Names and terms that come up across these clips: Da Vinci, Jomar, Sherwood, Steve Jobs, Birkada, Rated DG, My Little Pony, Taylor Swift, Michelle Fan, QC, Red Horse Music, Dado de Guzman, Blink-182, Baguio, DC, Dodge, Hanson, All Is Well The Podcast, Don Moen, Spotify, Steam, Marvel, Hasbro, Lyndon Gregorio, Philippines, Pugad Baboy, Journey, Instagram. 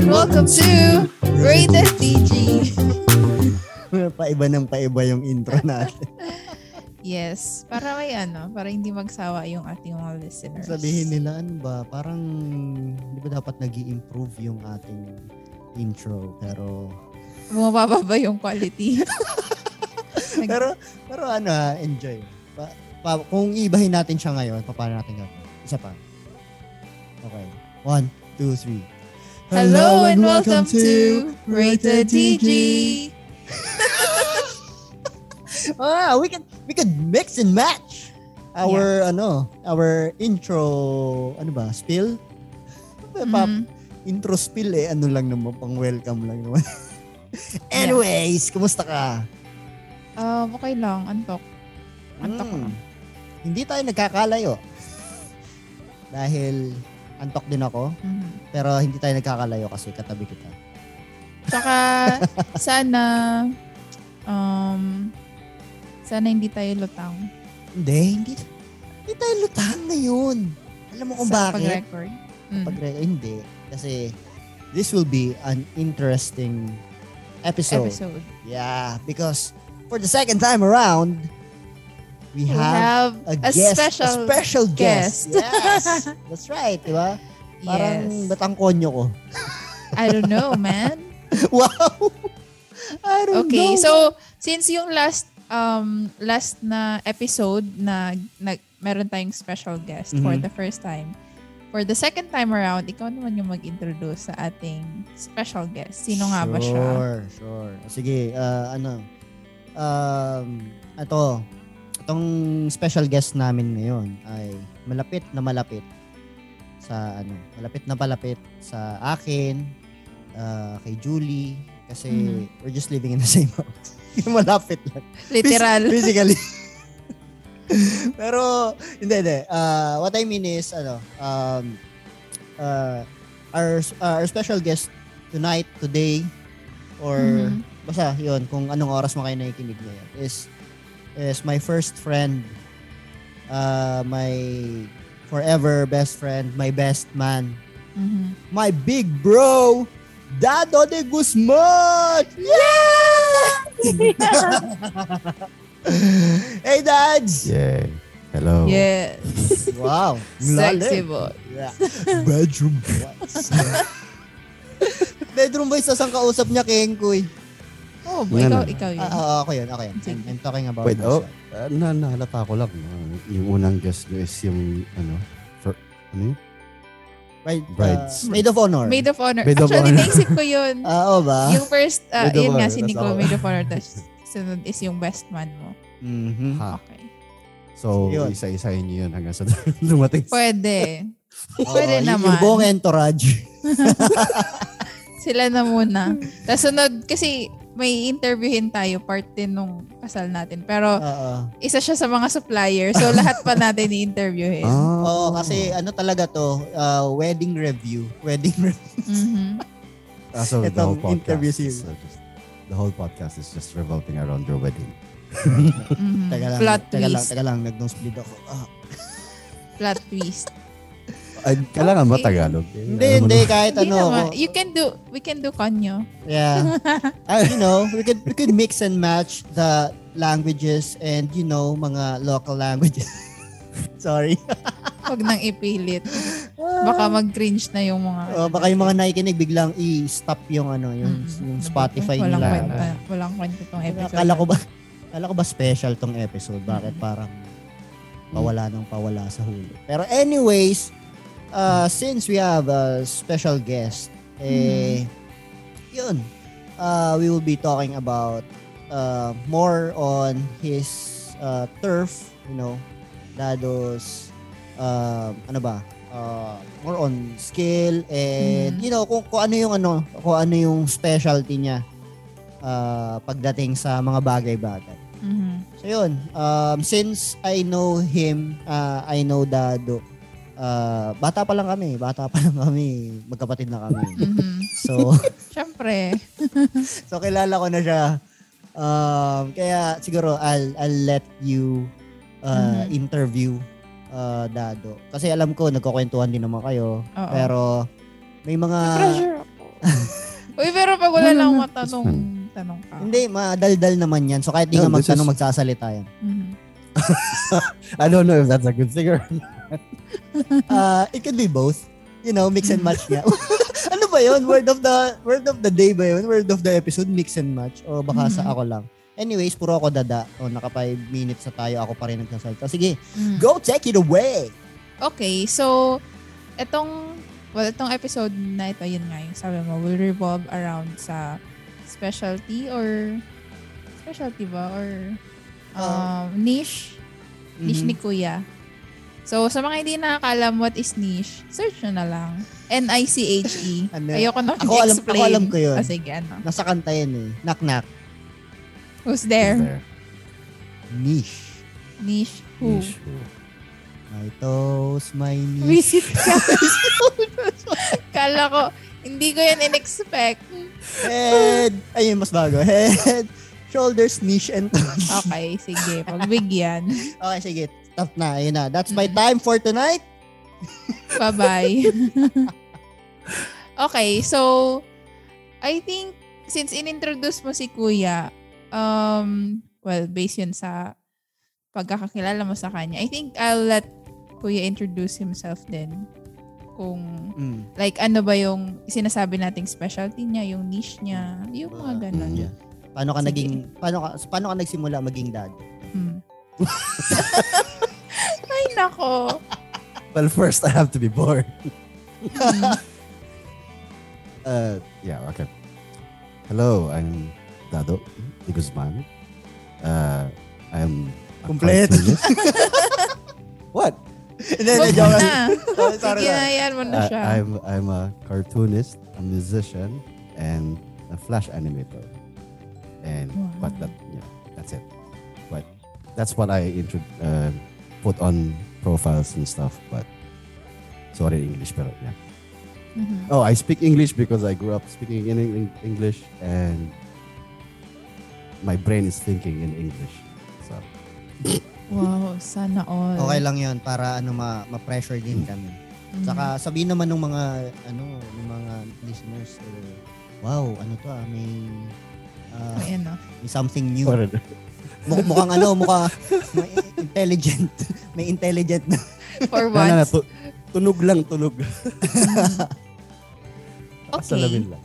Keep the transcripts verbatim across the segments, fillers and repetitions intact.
everyone! Welcome to Rated D G! Paiba ng paiba yung intro natin. Yes. Para may ano, para hindi magsawa yung ating mga listeners. Sabihin nila, ano ba, parang hindi ba dapat nag-i-improve yung ating intro, pero... Bumababa ba yung quality? Nag- pero, pero ano, enjoy. Pa, pa, kung ibahin natin siya ngayon, paano natin gawin? Isa pa. Okay. One, two, three. Hello, Hello and welcome, welcome to Rated D G. Ah, we can we could mix and match our yeah. ano, our intro, ano ba, spill? Mm-hmm. Intro spill eh, ano lang naman, pang-welcome lang naman. Anyways, yeah. Kumusta ka? Ah, uh, okay lang, antok. Antok mm. lang. Hindi tayo nagkakalayo. Dahil antok din ako, mm-hmm. pero hindi tayo nagkakalayo kasi katabi kita. Saka sana um sana hindi tayo lutang. Hindi, hindi. Hindi tayo lutang ngayon. Alam mo kung sa bakit? Pag-record? Mm. Pag-record, hindi. Kasi this will be an interesting episode. episode. Yeah, because for the second time around, we, we have, have a, a guest. Special a special guest. guest. Yes. That's right, di ba? Parang yes. Batang konyo ko. I don't know, man. Wow. I don't okay, know. Okay, so since yung last Um, last na episode na, na meron tayong special guest mm-hmm. for the first time. For the second time around, ikaw naman yung mag-introduce sa ating special guest. Sino nga sure, ba siya? Sure, sure. Sige, uh, ano. Um, ito. Itong special guest namin ngayon ay malapit na malapit sa ano, malapit na malapit sa akin, uh, kay Julie, kasi mm-hmm. we're just living in the same house. Malapit lang. Literal. Physically. Pero, hindi, hindi. Uh, what I mean is, ano, um, uh, our, uh, our special guest tonight, today, or, mm-hmm. basta, yun, kung anong oras mo kayo nakikinig ngayon, is, is my first friend, uh, my forever best friend, my best man, mm-hmm. my big bro, Dado de Guzman! Yeah! Hey, Dads! Yeah. Hello. Yes. Wow. Sexy boy. Yeah. Bedroom boys. Bedroom boys, sasang kausap niya, Kengkoy. Oh, boy. Ikaw, ikaw yun. Ah, ako yun, ako yun. I'm, I'm talking about wait, myself. Oh, uh, na, nahalata ko lang. Uh, yung unang guest nyo is yung, ano, for, ano yun? Bride, Brides. Uh, maid of honor. Maid of honor. Maid of Actually, honor. Naisip ko yun. Ah, oo ba? Yung first, uh, yun nga, siniglo, maid of honor. Tapos, sunod is yung best man mo. Mm-hmm. Ha. Okay. So, yun. Isa-isahin niyo yun hanggang sa dumating. Pwede. Pwede uh, naman. Yung buong entourage. Sila na muna. Tapos sunod, kasi may interviewin tayo, part din nung kasal natin. Pero, uh, uh. isa siya sa mga supplier. So, lahat pa natin i-interviewin. Oo, oh, kasi ano talaga to, uh, wedding review. Wedding review. Mm-hmm. Ah, so, the whole podcast is, uh, just, the whole podcast is just revolving around your wedding. Mm-hmm. Teka lang, plot teka twist. Lang, teka lang, nag-nose-bleed ako. Ah. Plot twist. Ay, kailangan okay. ba Tagalog? Hindi, eh, hindi. Kahit ano. Naman. You can do, we can do konyo. Yeah. uh, you know, we could, we could mix and match the languages and, you know, mga local languages. Sorry. Huwag nang ipilit. Baka mag-cringe na yung mga... Uh, baka yung mga nakikinig, biglang i-stop yung ano, yung, mm-hmm. yung Spotify walang nila. Kwenta, walang kwento tong episode. Kala ko ba, kala ko ba special tong episode? Bakit mm-hmm. parang pawala ng pawala sa huli? Pero anyways... Uh, since we have a special guest, eh, mm. yun, uh, we will be talking about uh, more on his uh, turf, you know, Dado's, uh, ano ba, uh, more on skill and, mm. you know, kung, kung ano yung ano, kung ano yung specialty niya uh, pagdating sa mga bagay-bagay. Mm-hmm. So yun, um, since I know him, uh, I know Dado. Uh, bata pa lang kami, bata pa lang kami, magkapatid na kami. Mm-hmm. So, syempre. So kilala ko na siya. Um, kaya siguro I'll I'll let you uh, mm-hmm. interview uh, Dado. Kasi alam ko nagkukwentuhan din naman kayo, uh-oh. Pero may mga Uy, pero pag wala lang matanong, tanong ka. Hindi, madaldal naman yan. So, kahit di no, ka magtanong, is... magsasalita yan. Mm-hmm. I don't know if that's a good singer or not. Uh, it could be both. You know, mix and match niya. Ano ba yun? Word of the word of the day ba yun? Word of the episode, mix and match. O baka mm-hmm. sa ako lang. Anyways, puro ako dada. O, naka five minutes na tayo. Ako pa rin nagsasalita. Sige, mm. go take it away! Okay, so, etong, well, etong episode na ito, yun nga yung sabi mo, will revolve around sa specialty or, specialty ba? Or, um, niche. Niche mm-hmm. ni Kuya. So, sa mga hindi nakakalam what is niche, search nyo na lang. N I C H E. Ano? Ayoko na mag-explain. Ako alam ko yun. Kasi, ano? Nasa kanta yun eh. Knock-knock. Who's there? Who's there? Niche. Niche who? Niche who? I toast my niche. Visit ka. Kala ko, hindi ko yan in-expect. Head. Ayun, mas bago. Head, shoulders, niche, and toes. Okay, sige. Pagbig yan. Okay, sige. Stop na. Ayun na. That's my time for tonight. Bye-bye. Okay, so, I think, since in-introduce mo si Kuya, Um, well, based yun sa pagkakakilala mo sa kanya. I think I'll let Kuya introduce himself din. Kung, mm. like, ano ba yung sinasabi nating specialty niya, yung niche niya, yung mga ganun. Mm. Paano ka Sige. naging, paano ka, paano ka nagsimula maging dad? Mm. Ay, nako. Well, first, I have to be born. Mm. uh, yeah, okay. Hello, I'm Dado de Guzman. Uh, I'm complete. What? And then I joke. Sorry. Yeah, I'm I'm a cartoonist, a musician, and a Flash animator. And wow. but that yeah, that's it. But that's what I intro, uh, put on profiles and stuff. But sorry, English, pero yeah. Mm-hmm. Oh, I speak English because I grew up speaking in, in English and. My brain is thinking in English. So. Wow, sana all. Okay lang 'yon para ano ma- ma-pressure din kami. Mm-hmm. Saka sabihin naman ng mga ano, ng mga listeners, eh, wow, ano to ah, may uh, may, ano? May something new. Muk- mukhang ano, mukhang may intelligent, may intelligent na. For once. Na, na, tu- tunog lang, tunog. Okay. Salamin lang.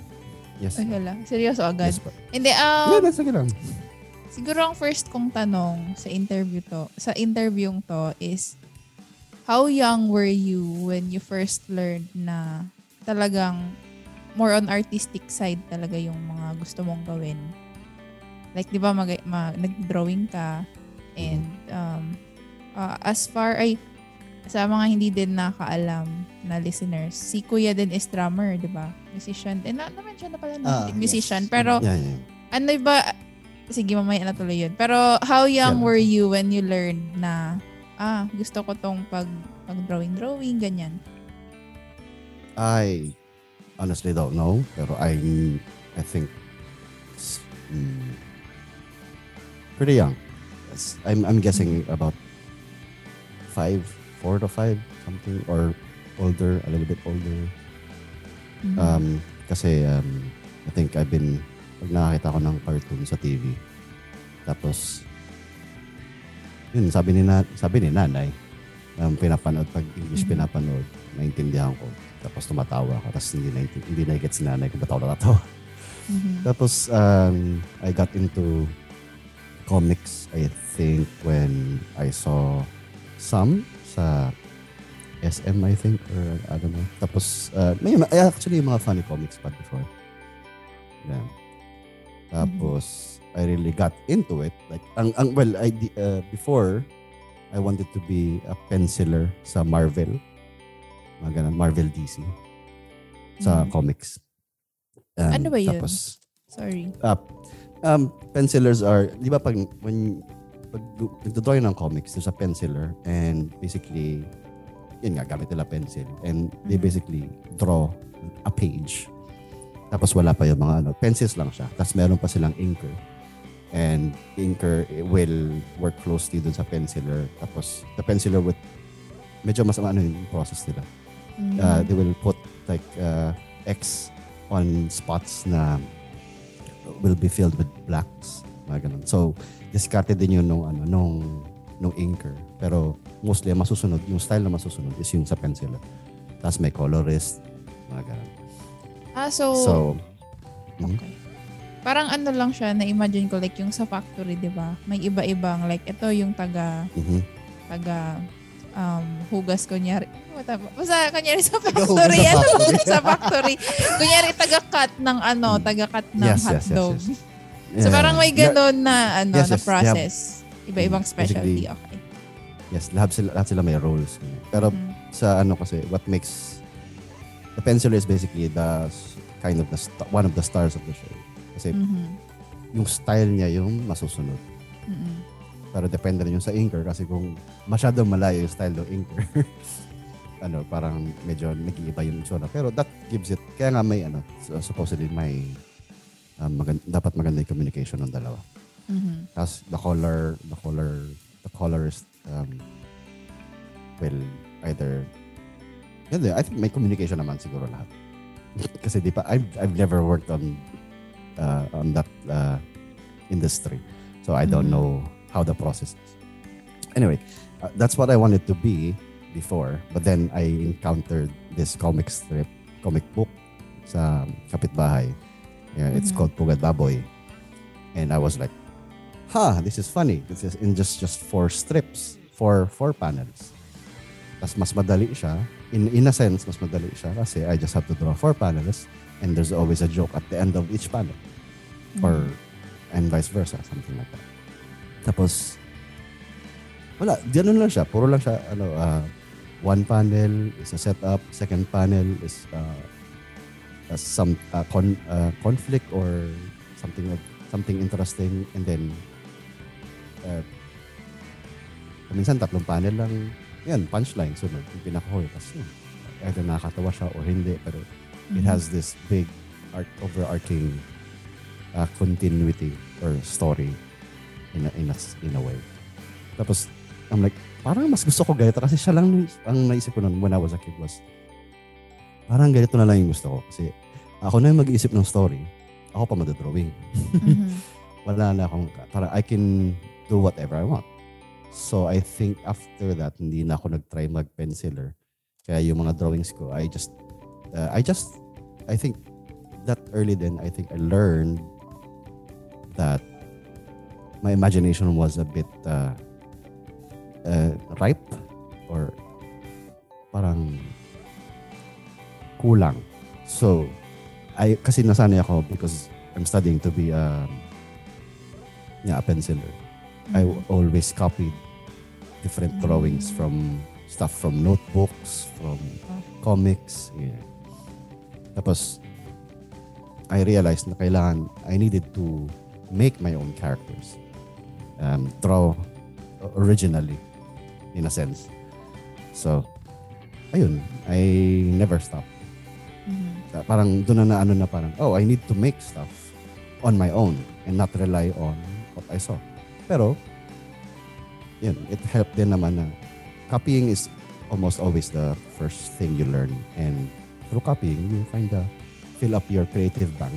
Yes. Okay lang. Seryoso agad. Yes, hindi, um, yeah, that's okay lang. Siguro ang first kong tanong sa interview to, sa interviewing to is, how young were you when you first learned na talagang more on artistic side talaga yung mga gusto mong gawin? Like, di ba, mag- mag- nag-drawing ka and um, uh, as far, ay, sa mga hindi din nakaalam na listeners, si Kuya din is drummer, di ba? Musician. Eh, na-mention na pala na. Uh, musician. Yes. Pero, yeah, yeah. ano ba? Sige, mamaya natuloy yun. Pero, how young yeah. were you when you learned na, ah, gusto ko tong pag, pag-drawing-drawing, ganyan? I honestly don't know. Pero, I I think mm, pretty young. I'm, I'm guessing about five Four to five, something, or older, a little bit older. Mm-hmm. Um, kasi, um, I think I've been, pag nakakita ko ng cartoon sa T V, tapos, yun, sabi ni, na, sabi ni nanay, um, pinapanood, pag English mm-hmm. pinapanood, naintindihan ko, tapos tumatawa ko, tapos hindi na, hindi na i-get si nanay kung ba't ako natatawa. Mm-hmm. Tapos, um, I got into comics, I think, when I saw some, sa S M, I think, or I don't know. Tapos, uh, may, actually, yung mga funny comics pa before. Yeah. Tapos, mm-hmm. I really got into it. Like, ang, ang well, I, uh, before, I wanted to be a penciler sa Marvel. Mga ganun, Marvel D C. Sa mm-hmm. comics. Um, ano ba yun? Tapos, sorry. Uh, um, pencilers are, di ba pag, when, nagdodrawing ng comics, there's a penciler and basically, yun nga, gamit nila pencil and mm-hmm. they basically draw a page. Tapos wala pa yung mga ano, pencils lang siya. Tapos meron pa silang inker. And inker will work closely dun sa penciler. Tapos the penciler would, medyo mas ano yung process nila. Mm-hmm. Uh, they will put like uh, X on spots na will be filled with blacks. Mga ganun. So, discarded din yun nung, ano, nung, nung inker. Pero mostly, masusunod, yung style na masusunod is yung sa pencil. Tapos may colorist. Mga ganun. Ah, so... so okay. Hmm? Parang ano lang siya, na-imagine ko, like yung sa factory, di ba? May iba-ibang, like ito yung taga, mm-hmm. taga, um, hugas, kunyari. Basta, kunyari sa factory, ano ba? Sa factory. Kunyari, taga-cut ng ano, taga-cut ng yes, hotdog. Yes, yes, yes. So yeah. Parang may ganun na, ano, yes, yes, na process. Have, iba-ibang specialty, okay. Yes, lahat sila, lahat sila may roles. Pero mm-hmm. sa ano kasi, what makes, the penciler is basically the, kind of the, one of the stars of the show. Kasi mm-hmm. yung style niya yung masusunod. Mm-hmm. Pero depende rin yung sa inker kasi kung masyado malayo yung style ng inker, ano, parang medyo nag-iiba yung tsura. Pero that gives it, kaya nga may, ano, supposedly may, um, maganda, dapat maganda yung communication ng dalawa. Mm-hmm. Tapos the color, the color, the colorist um, will either, I think may communication naman siguro lahat. Kasi di pa, I've, I've never worked on Uh, on that uh, industry. So I don't mm-hmm. know how the process is. Anyway, uh, that's what I wanted to be before. But then I encountered this comic strip, comic book sa kapitbahay. Yeah, mm-hmm. It's called Pugad Baboy. And I was like, ha, this is funny. This is in just, just four strips, four, four panels. Tapos mas madali siya. In, in a sense, mas madali siya kasi I just have to draw four panels. And there's always a joke at the end of each panel. Mm-hmm. Or, and vice versa, something like that. Tapos, wala, ganun lang siya. Puro lang siya, ano, uh, one panel is a setup, second panel is uh, uh, some uh, con- uh, conflict or something uh, something interesting. And then, uh, minsan tatlong panel lang, yan, punchline, sunod, yung pinakahoy. Tapos, yun, either nakakatawa siya or hindi, pero it has this big art overarching uh, continuity or story in a, in a, in a way. Tapos, I'm like, parang mas gusto ko ganito kasi siya lang ang naisip ko nun when I was a kid was parang ganito na lang yung gusto ko kasi ako na yung mag-iisip ng story, ako pa madodrawing. Mm-hmm. Wala na akong, parang I can do whatever I want. So I think after that, hindi na ako nag-try mag-penciler. Kaya yung mga drawings ko, I just Uh, I just, I think that early then, I think I learned that my imagination was a bit uh, uh, ripe or parang kulang. So, I, kasi nasanay ako because I'm studying to be a, yeah, a penciler. Mm-hmm. I always copied different mm-hmm. drawings from stuff from notebooks, from oh. comics, yeah. Tapos, I realized na kailangan, I needed to make my own characters. Um, draw originally, in a sense. So, ayun, I never stopped. Mm-hmm. Parang doon na ano na parang, oh, I need to make stuff on my own and not rely on what I saw. Pero, yun, it helped din naman na copying is almost always the first thing you learn. And through copying, you find a, fill up your creative bank.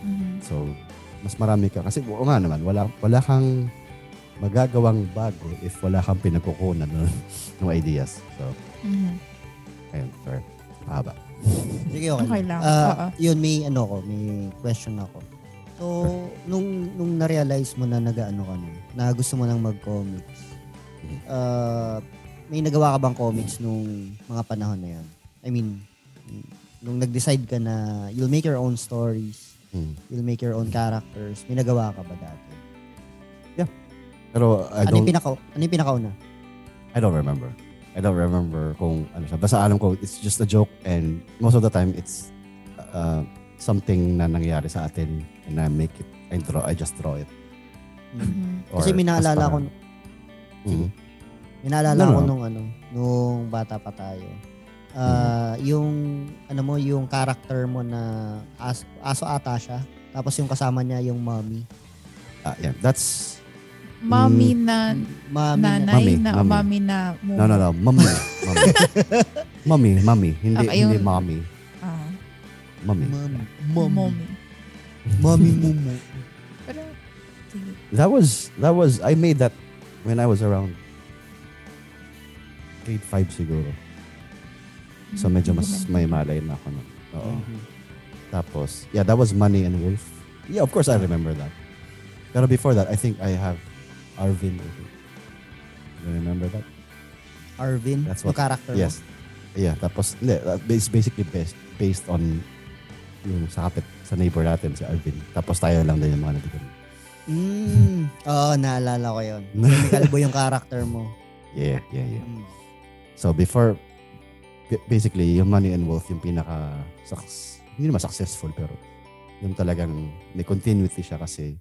Mm-hmm. So, mas marami ka. Kasi, oo nga naman, wala, wala kang magagawang bago if wala kang pinagkukunan ng, ng ideas. So, mm-hmm. ayun, sorry. Mahaba. Okay, okay. okay lang. Uh, yun, may ano ko, may question ako. So, nung, nung na-realize mo na nag-ano ka na, na gusto mo nang mag-comics, uh, may nagawa ka bang comics nung mga panahon na yan? I mean, nung nag-decide ka na you'll make your own stories, mm. you'll make your own characters, may nagawa ka ba dati? Yeah. Pero I ano don't... Yung pinaka, ano yung pinakauna? I don't remember. I don't remember kung ano siya. Basta alam ko, it's just a joke and most of the time, it's uh, something na nangyayari sa atin and I make it, I draw, I just draw it. Mm-hmm. Kasi may naalala ko, mm-hmm. may naalala no, no. ko nung ano, nung bata pa tayo. Uh, mm-hmm. yung ano mo yung character mo na aso, aso ata siya tapos yung kasama niya yung mommy ah uh, yeah that's mommy mm, na mommy nanay na mommy na, na, na, na, na, na, na, na, na, no no no mommy mommy mommy hindi okay, yung, hindi mommy ah Mommy. Mommy. Mommy. Mommy Mumu. That was, that was, I made that when I was around grade five siguro. So medyo mas may malay na ako na. Oo. Mm-hmm. Tapos, yeah, that was Money and Wolf. Yeah, of course I remember that. Pero before that, I think I have Arvin. Do you remember that? Arvin? That's what, the character? Yes. Yeah, tapos, it's basically based, based on yung sa kapit, sa neighbor natin, si Arvin. Tapos tayo lang din yung mga nabigyan. Mm. Oo, naalala ko yun. Kalbo yung character mo. Yeah, yeah, yeah. Mm. So before, basically, yung Money and Wolf, yung pinaka, hindi naman successful, pero yung talagang may continuity siya kasi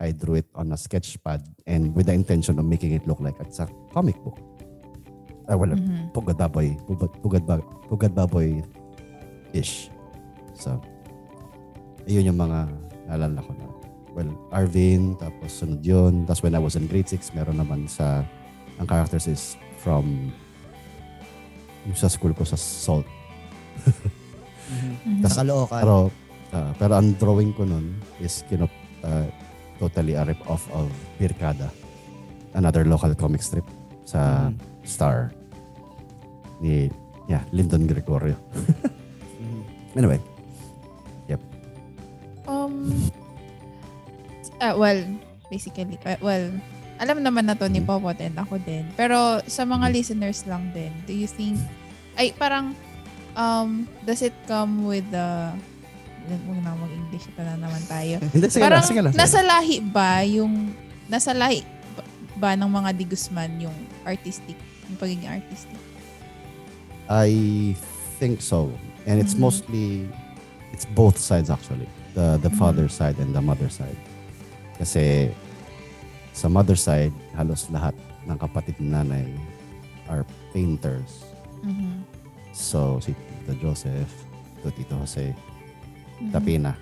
I drew it on a sketch pad and with the intention of making it look like it's a comic book. Ah, well, mm-hmm. Pugad Baboy. Pugad, Pugad Baboy-ish. So, ayun yung mga naalala ko na. Well, Arvin, tapos sunod yun. Tapos when I was in grade six, meron naman sa, ang characters is from, yung sa school ko sa Salt. Mm-hmm. Tas, Nakalookan. Pero, uh, pero ang drawing ko nun is kinop, uh, totally a rip-off of Birkada. Another local comic strip sa mm-hmm. Star ni yeah Lyndon Gregorio. Anyway, yep. Um, uh, well, basically, uh, well, alam naman na to ni mm-hmm. Popot and ako din. Pero sa mga mm-hmm. listeners lang din, do you think, ay parang, um, does it come with the, huwag na mag-English, ito na naman tayo. Parang nasa lahi ba yung, nasa lahi, ba ng mga De Guzman yung artistic, yung pagiging artistic? I think so. And it's mm-hmm. mostly, it's both sides actually. The the mm-hmm. father side and the mother side. Kasi sa mother side, halos lahat ng kapatid nanay are painters. Mm-hmm. So, si Tito Joseph, Tito Jose, mm-hmm. Tapina.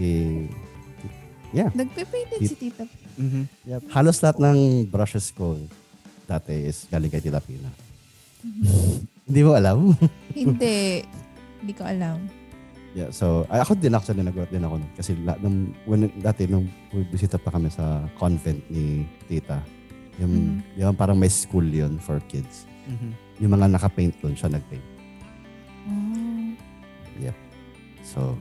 Si, yeah. Nagpe-painted si Tita. Mm-hmm. Yep. Halos lahat ng brushes ko dati is galing kay Tita Pina. Mm-hmm. Hindi mo alam? Hindi. Hindi ko alam. Yeah, so ay, ako din actually nagulat din ako. Kasi la, nung, when, dati nung bisita pa kami sa convent ni Tita, yung, mm-hmm. yung parang may school yun for kids. Mm-hmm. Yung mga nakapaint doon, siya nagpaint. Mm-hmm. Yep. So,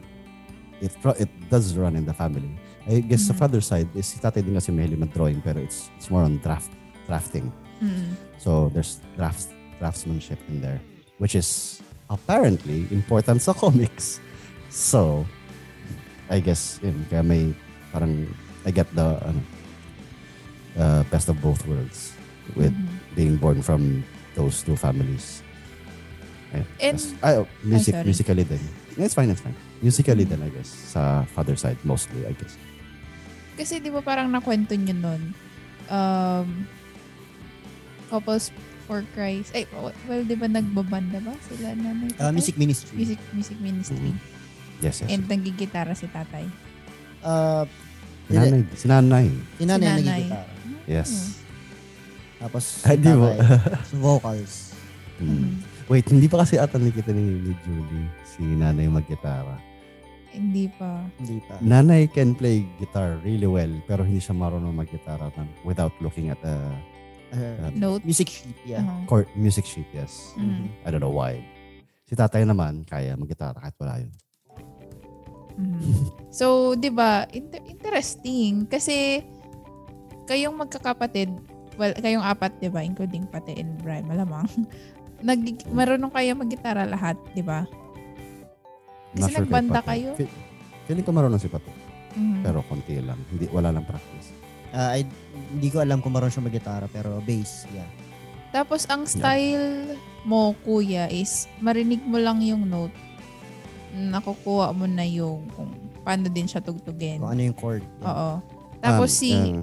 it, it does run in the family. I guess mm-hmm. the father's side is si tatay din kasi mahilig mag-drawing pero it's it's more on draft drafting. Mm-hmm. So there's drafts draftsmanship in there which is apparently important sa comics. So I guess yun, kaya may parang I get the ano, uh, best of both worlds with mm-hmm. being born from those two families. And I, oh, music I'm musically din. It's fine, it's fine. Musically mm-hmm. din I guess sa father side mostly I guess. Kasi di ba parang nakwento nyo nun, um, Couples for Christ, ay, well, di ba nagbabanda ba sila na may tatay? Uh, music ministry. Music, music ministry. Mm-hmm. Yes, yes. And yes. Nagigitara si tatay. Uh, sinanay. Sinanay. Sinanay nagigitara. Yes. Tapos, ay, di ba? Vocals. Mm-hmm. Wait, hindi pa kasi ata nakita ni Julie si nanay mag-gitara. Hindi pa. Hindi pa. Nanay can play guitar really well pero hindi siya marunong mag-gitara without looking at a, uh, a note. Music sheet, yeah. Uh-huh. Chord, music sheet, yes. Mm-hmm. I don't know why. Si tatay naman, kaya mag-gitara kahit wala yun. Mm-hmm. So, di ba, inter- interesting kasi kayong magkakapatid, well, kayong apat, di ba, including Pate and Brian, malamang, nag- marunong kayo mag-gitara lahat, di ba? Kasi sure nagbanda kayo. F- feeling ko marunong si Pato. Mm-hmm. Pero konti lang. Hindi, wala lang practice. Uh, I, hindi ko alam kung marunong siya mag-gitara pero bass, yeah. Tapos ang style yeah. mo, kuya, is marinig mo lang yung note. Nakukuha mo na yung kung paano din siya tugtugin. Kung ano yung chord. Yeah. Oo. Tapos um, si... Uh,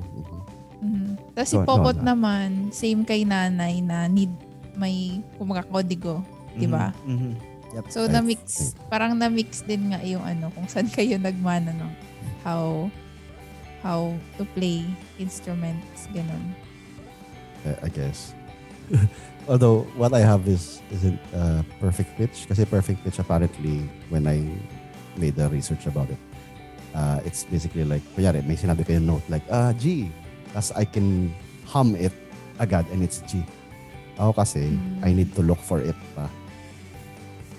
mm-hmm. Tapos no, si Popot no, no. naman, same kay nanay na need may kumakakodigo. Mm-hmm. Diba? Mm-hmm. Yep. So right. na-mix, parang na-mix din nga yung ano, kung saan kayo nagmana no? How how to play instruments, ganun. I guess. Although what I have is isn't uh, perfect pitch, kasi perfect pitch apparently when I made the research about it, uh, it's basically like, kunyari, may sinabi kayo note like, ah, G, as I can hum it agad and it's G. Ako kasi, mm-hmm. I need to look for it pa.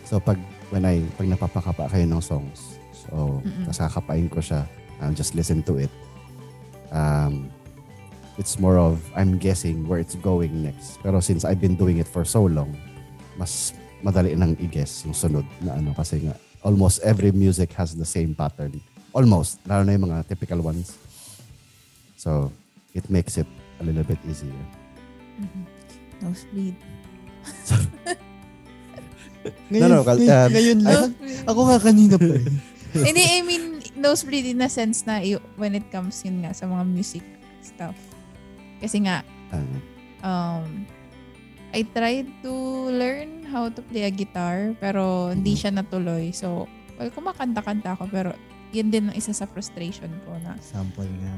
So pag, when I, pag napapakapa kayo ng songs, so, mm-hmm. kasakapain ko siya, um, just listen to it. Um, it's more of, I'm guessing where it's going next. Pero since I've been doing it for so long, mas madali nang i-guess yung sunod na ano, kasi nga, almost every music has the same pattern. Almost. Lalo na yung mga typical ones. So, it makes it a little bit easier. Mm-hmm. Nosebleed. Ngayon, no, no, um, ngayon lang. I, ako nga kanina pa eh. Hindi, I mean, nosebleed in a sense na when it comes yun nga sa mga music stuff. Kasi nga, um, I tried to learn how to play a guitar pero hindi siya natuloy. So, well, kumakanta-kanta ako pero yun din ang isa sa frustration ko na. Sample nga.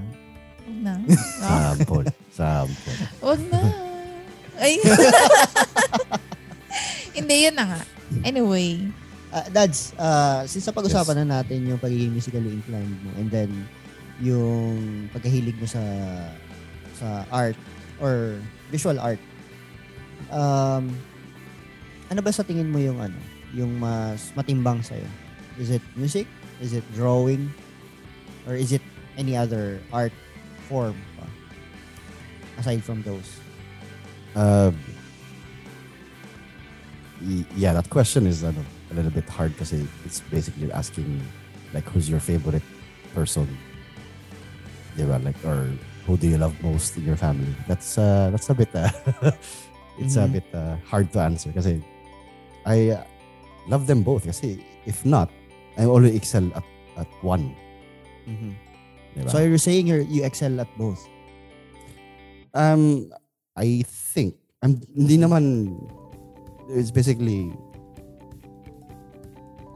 Huwag na. Sample. Sample. Huwag na. Ay. Hindi, yun na nga. Anyway. Uh, Dads, uh, since napag-usapan yes. na natin yung pagiging musically inclined mo and then yung pagkahilig mo sa sa art or visual art, um, ano ba sa tingin mo yung ano, yung mas matimbang sa'yo? Is it music? Is it drawing? Or is it any other art form pa? Aside from those? Uh, yeah, that question is ano, a little bit hard kasi it's basically asking like, who's your favorite person? Diba? Like, or who do you love most in your family? That's uh, that's a bit uh, it's mm-hmm. a bit uh, hard to answer kasi I uh, love them both kasi if not, I only excel at, at one. Mm-hmm. Diba? So you're saying you're, you excel at both? Um, I think I'm hindi naman, it's basically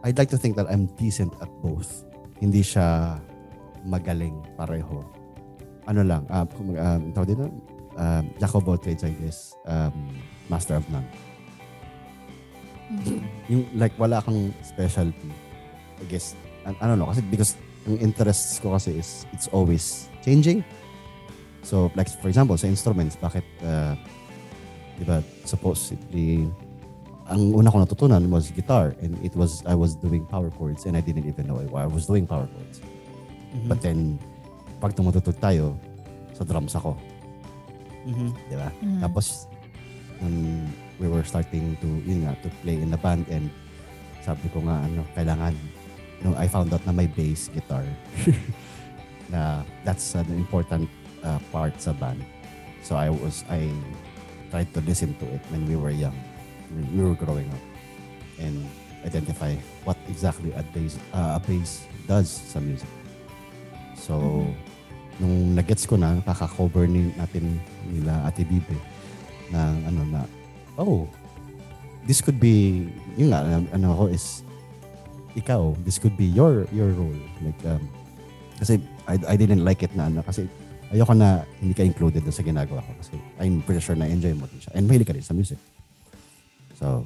I'd like to think that I'm decent at both. Hindi siya magaling pareho. Ano lang, uh, um, tawag din, um, jack of all trades, I guess. Um, master of none. Mm-hmm. Yung like wala kang specialty, I guess. I, I don't know kasi because yung interests ko kasi is it's always changing. So, like for example, sa instruments, bakit, uh, diba, supposedly, ang una ko natutunan was guitar, and it was, I was doing power chords, and I didn't even know why I was doing power chords. Mm-hmm. But then, pag tumututog tayo, sa drums ako. Mm-hmm. Diba? Mm-hmm. Tapos, um, we were starting to, yun nga, to play in the band, and sabi ko nga, ano, kailangan, you know, I found out na may bass guitar. Na, that's an important Uh, part sa band. So I was I tried to listen to it when we were young. We were growing up and identify what exactly a bass uh, a bass does sa music. So mm-hmm. nung nagets ko na kaka-cover ni natin nila Ate Bibe na ano na oh this could be yun nga ano ako is ikaw this could be your your role like um kasi I I didn't like it na ano kasi ayoko na hindi ka included sa ginagawa ko kasi I'm pretty sure na-enjoy mo din siya. And mahilig ka rin sa music. So,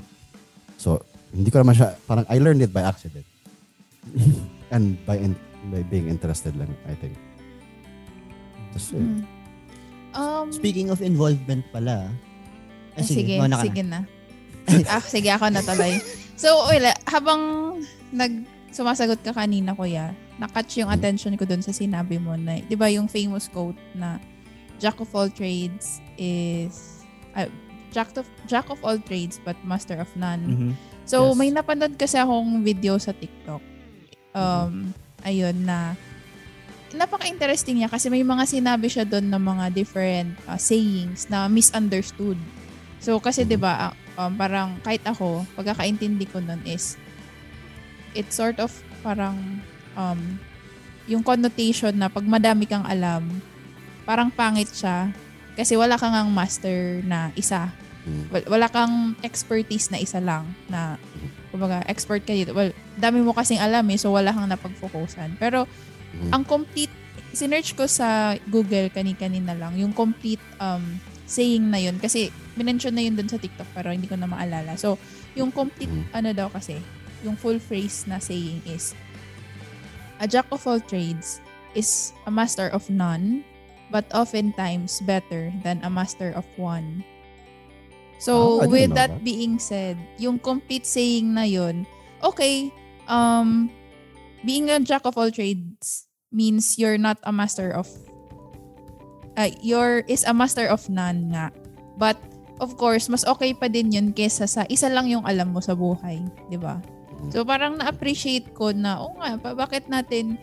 so hindi ko naman siya, parang I learned it by accident. And by, in, by being interested lang, I think. That's it. Mm. Um, Speaking of involvement pala. Eh, sige, sige na. Sige, na. ah, sige ako natuloy. So, wala, habang nag, sumasagot ka kanina, kuya, na-catch yung attention ko doon sa sinabi mo na, di ba yung famous quote na Jack of all trades is uh, Jack of Jack of all trades but master of none. Mm-hmm. So yes. May napanood kasi akong video sa TikTok. Um mm-hmm. ayun na napaka-interesting niya kasi may mga sinabi siya doon ng mga different uh, sayings na misunderstood. So kasi mm-hmm. di ba uh, um, parang kahit ako pagkakaintindi ko noon is it's sort of parang Um, yung connotation na pag madami kang alam, parang pangit siya kasi wala kang ang master na isa. Wala kang expertise na isa lang na kumbaga, expert ka dito. Well, dami mo kasing alam eh, so wala kang napag-focusan. Pero, ang complete, sinearch ko sa Google kani-kanina lang, yung complete um, saying na yun kasi minention na yun dun sa TikTok pero hindi ko na maalala. So, yung complete, mm. ano daw kasi, yung full phrase na saying is, a jack of all trades is a master of none, but oftentimes better than a master of one. So, oh, with that, that being said, yung complete saying na yun, okay, um, being a jack of all trades means you're not a master of, uh, you're is a master of none nga. But, of course, mas okay pa din yun kesa sa isa lang yung alam mo sa buhay. Diba? So, parang na-appreciate ko na, oh nga, pa, bakit natin,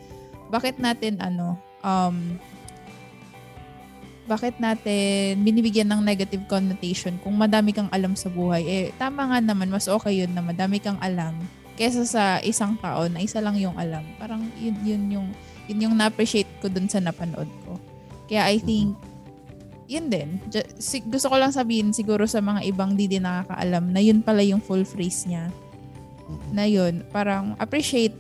bakit natin, ano, um, bakit natin binibigyan ng negative connotation kung madami kang alam sa buhay? Eh, tama nga naman, mas okay yun na madami kang alam kesa sa isang tao na isa lang yung alam. Parang yun, yun yung, yun yung na-appreciate ko dun sa napanood ko. Kaya I think, yun din. Gusto ko lang sabihin siguro sa mga ibang di din nakakaalam na yun pala yung full phrase niya. Na yun, parang appreciate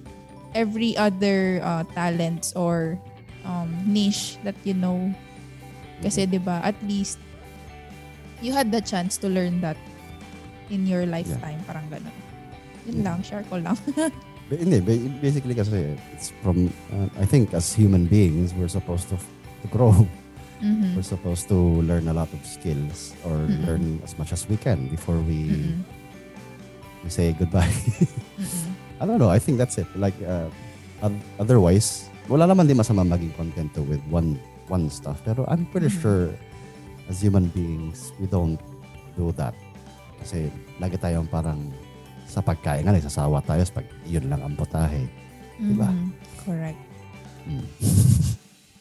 every other uh, talents or um, niche that you know. Kasi 'di ba, at least you had the chance to learn that in your lifetime, yeah. Parang gano'n. Yun yeah. lang, share ko lang. Hindi, basically kasi it's from uh, I think as human beings we're supposed to, to grow. Mm-hmm. We're supposed to learn a lot of skills or mm-hmm. learn as much as we can before we mm-hmm. we say goodbye. mm-hmm. I don't know, I think that's it. Like uh, otherwise, wala naman din masama maging content with one one stuff. Pero I'm pretty mm-hmm. sure as human beings, we don't do that. Kasi lagi tayong parang sa pagkain na nagsasawa tayo sa pag yun lang ang botahe. Mm-hmm. Diba? Correct. Mm.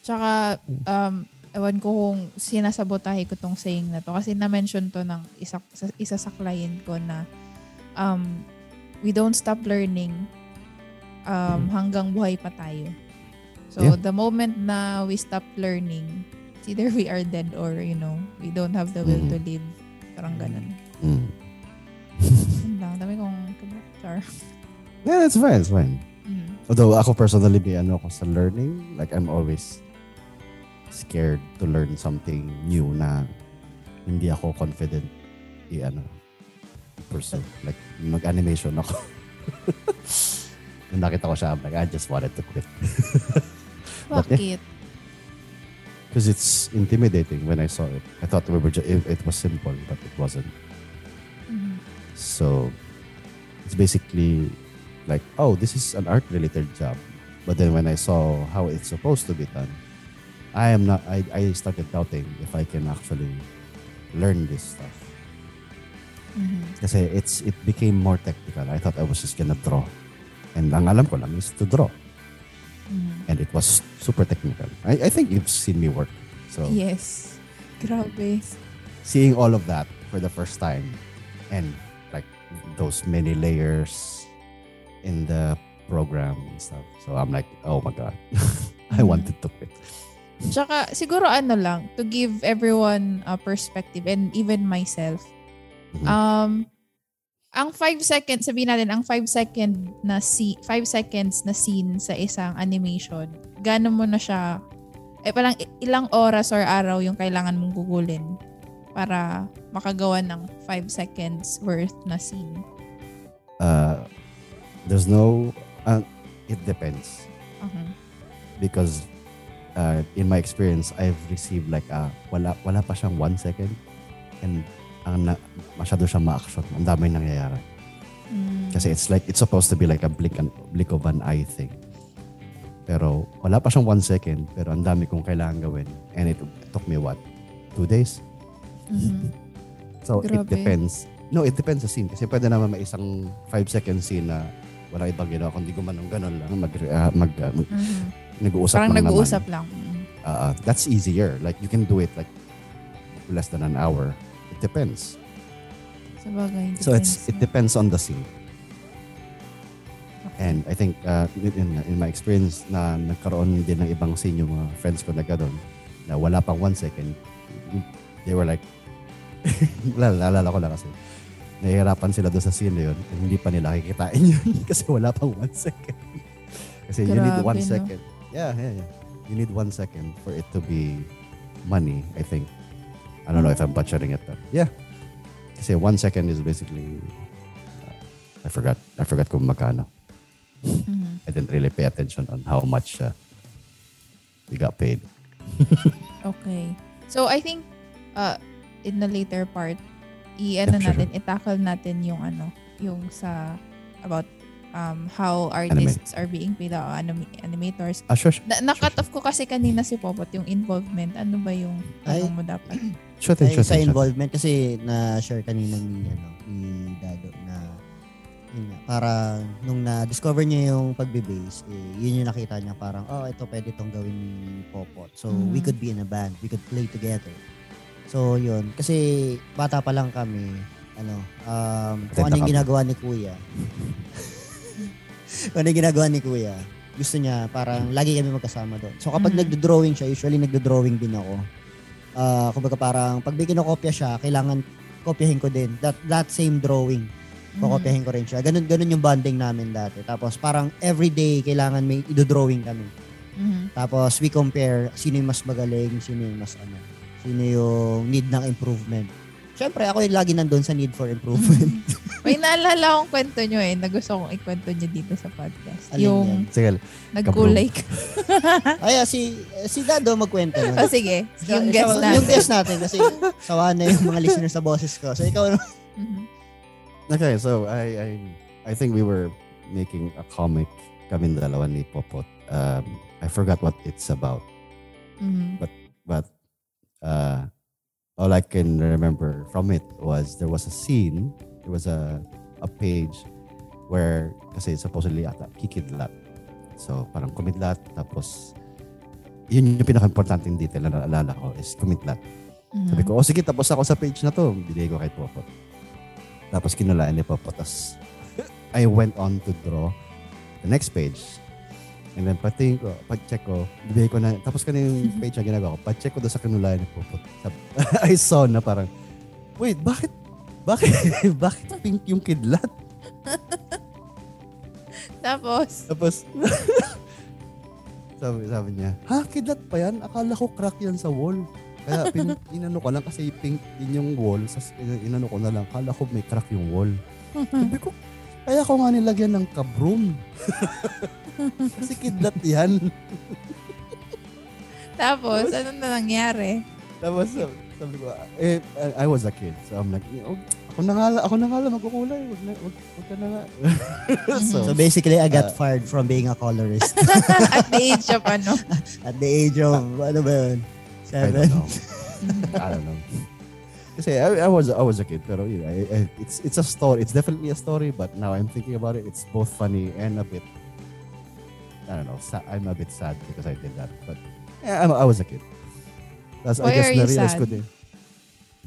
Tsaka, um, ewan ko kung sinasabotahe ko tong saying na to. Kasi na-mention to ng isa, isa sa client ko na um, we don't stop learning um, mm-hmm. hanggang buhay pa tayo. So, yeah. the moment na we stop learning, it's either we are dead or, you know, we don't have the will mm. to live. Parang ganun. Mm. Ang dami kong char. Yeah, that's fine. It's fine. Mm. Although, ako personally, may ano ako sa learning. Like, I'm always scared to learn something new na hindi ako confident i-ano, pursue. Like, mag-animation ako. Nung nakita ko siya, I'm like, I just wanted to quit. Bakit? Because it's intimidating when I saw it. I thought we were just, it, it was simple, but it wasn't. Mm-hmm. So, it's basically like, oh, this is an art-related job. But then when I saw how it's supposed to be done, I am not. I, I started doubting if I can actually learn this stuff. Mm-hmm. Kasi it's it became more technical. I thought I was just gonna draw. And ang alam ko lang is to draw. Mm-hmm. And it was super technical. I, I think you've seen me work. So yes. Grabe. Seeing all of that for the first time and like those many layers in the program and stuff. So I'm like, oh my God. I mm-hmm. wanted to quit. Tsaka siguro ano lang, to give everyone a perspective and even myself. Mm-hmm. Um... Ang five seconds, sabihin natin, ang five second na si five seconds na scene sa isang animation, gaano mo na siya, eh parang ilang oras or araw yung kailangan mong gugulin para makagawa ng five seconds worth na scene? Uh, there's no, uh, it depends. Uh-huh. Because uh, in my experience, I've received like, a, wala, wala pa siyang one second and ang na, masyado siyang ma-action. Ang dami nangyayari. Mm. Kasi it's like, it's supposed to be like a blink, and, blink of an eye thing. Pero wala pa siyang one second, pero ang dami kong kailangan gawin. And it, it took me what? Two days? Mm-hmm. So, grabe. It depends. No, it depends sa scene. Kasi pwede naman may isang five second scene na wala ibang ginawa, kundi gumanong ganun lang. Mag, uh, mag, uh, mag, mm-hmm. Nag-uusap parang lang nag-uusap naman. lang. Uh, that's easier. Like, you can do it like less than an hour. Depends. Sabagay, depends. So it's it depends on the scene. Okay. And I think uh, in, in my experience na nagkaroon din ng ibang scene yung mga friends ko na gano'n na wala pang one second. They were like, lalala ko lang kasi nahihirapan sila doon sa scene na yun at hindi pa nila kikitain yun kasi wala pang one second. Kasi grabe, you need one no? second. Yeah, yeah, yeah. You need one second for it to be money, I think. I don't know if I'm butchering it, but yeah, Kasi one second is basically, uh, I forgot. I forgot kung magkano. Mm-hmm. I didn't really pay attention on how much uh, we got paid. Okay. So, I think uh, in the later part, i-ano yeah, natin, sure. i-tackle natin yung ano, yung sa about um how artists Anime. are being paid o anim- animators. Ah, sure, sure. Na- na-cut sure, off ko kasi kanina si Popot yung involvement. Ano ba yung ano mo dapat? Sure, sure, sure, sa involvement sure. Kasi na-share kanina ni, ano, ni Dado na yun, para nung na-discover niya yung pagbe-bass, eh, yun yung nakita niya parang, oh, ito pwede itong gawin ni Popot. So, mm. we could be in a band. We could play together. So, yun. Kasi bata pa lang kami, ano, um, kung ano yung ginagawa ni Kuya. Kung ano yung ginagawa ni Kuya. Gusto niya, parang lagi kami magkasama doon. So, kapag mm-hmm. nagdo-drawing siya, usually nagdo-drawing din ako. Uh, kumbaga parang, pag may kinokopya siya, kailangan kopyahin ko din. That that same drawing, kukopyahin ko rin siya. Ganun, ganun yung bonding namin dati. Tapos, parang everyday, kailangan may idodrawing kami. Mm-hmm. Tapos, we compare sino yung mas magaling, sino yung mas ano. Yun yung need ng improvement. Siyempre, ako yung lagi nandun sa need for improvement. May naalala akong kwento nyo eh, na gusto kong ikwento nyo dito sa podcast. Alin yung yan? Nagkulay ka. Ay, si, si Dado magkwento. No? Oh, sige. Yung guest natin. Yung guest natin kasi sawa na yung mga listeners sa boses ko. So, ikaw. Mm-hmm. Okay, so I, I I think we were making a comic kami dalawa ni Popot. Um, I forgot what it's about. Mm-hmm. But, but, Uh, all I can remember from it was there was a scene, there was a a page where kasi supposedly ata kikidlat. So parang kumidlat, tapos yun yung pinaka-importanteng detail na naalala ko is kumidlat. Mm-hmm. Sabi ko, oh sige, tapos ako sa page na to. Binigay ko kay Popot. Tapos kinulaan ni Popot. Tapos I went on to draw the next page. And then, pati ko, pag-check ko, bibigay ko na, tapos ka na yung page na ginagawa ko, pag-check ko doon sa kinulayan ni Popot. I saw na parang, wait, bakit, bakit, bakit pink yung kidlat? Tapos? Tapos, sabi, sabi niya, ha, kidlat pa yan? Akala ko crack yan sa wall. Kaya, pin, inano ko lang, kasi pink din yung wall, sas, inano ko na lang, akala ko may crack yung wall. Sabi ko, kaya ko nga nilagyan ng kabroom. Kasi kidlat yan. Tapos, ano na nangyari? Tapos, sabi ko, eh, I was a kid. So, I'm like, oh, ako na nga, ako na nga lang magkukulay. Wag, wag, wag ka na nga. so, so, basically, I got uh, fired from being a colorist. At the age of ano? At the age of, ano ba yun? Seven? I don't know. I don't know. Kasi I, I was I was a kid, pero you know, I, I, it's it's a story. It's definitely a story, but now I'm thinking about it. It's both funny and a bit, I don't know. Sa- I'm a bit sad because I did that, but yeah, I'm, I was a kid. That's, Why I guess are you sad? Ko din,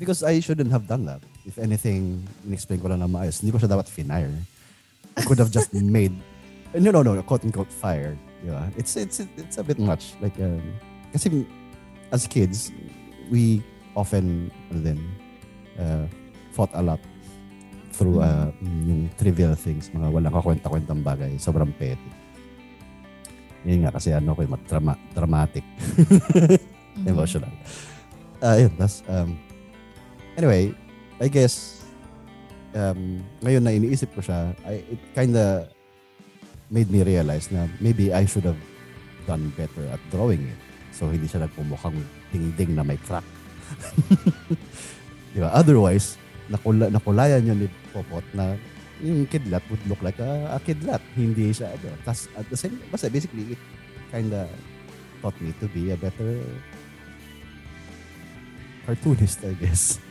because I shouldn't have done that. If anything, in-explain ko lang na maayos. Hindi ko siya dapat finire. I could have just made no no no quote unquote fire. Yeah, it's it's it's a bit much. Like um, kasi as kids we often then. Uh, fought a lot through uh, yung trivial things, mga walang kakwenta-kwentang bagay, sobrang petty. Yun nga kasi ano ko yung drama- dramatic, mm-hmm. emotional. Uh, yun, that's, um, anyway, I guess um, ngayon na iniisip ko siya, I, it kinda made me realize na maybe I should have done better at drawing it. So hindi siya nagpumukhang ding-ding na may crack. Diba? Otherwise, nakula, nakulayan yun ni Popot na yung kidlat would look like a, a kidlat. Hindi siya, ano. Tas, at the same, basta basically, it kinda taught me to be a better cartoonist, I guess.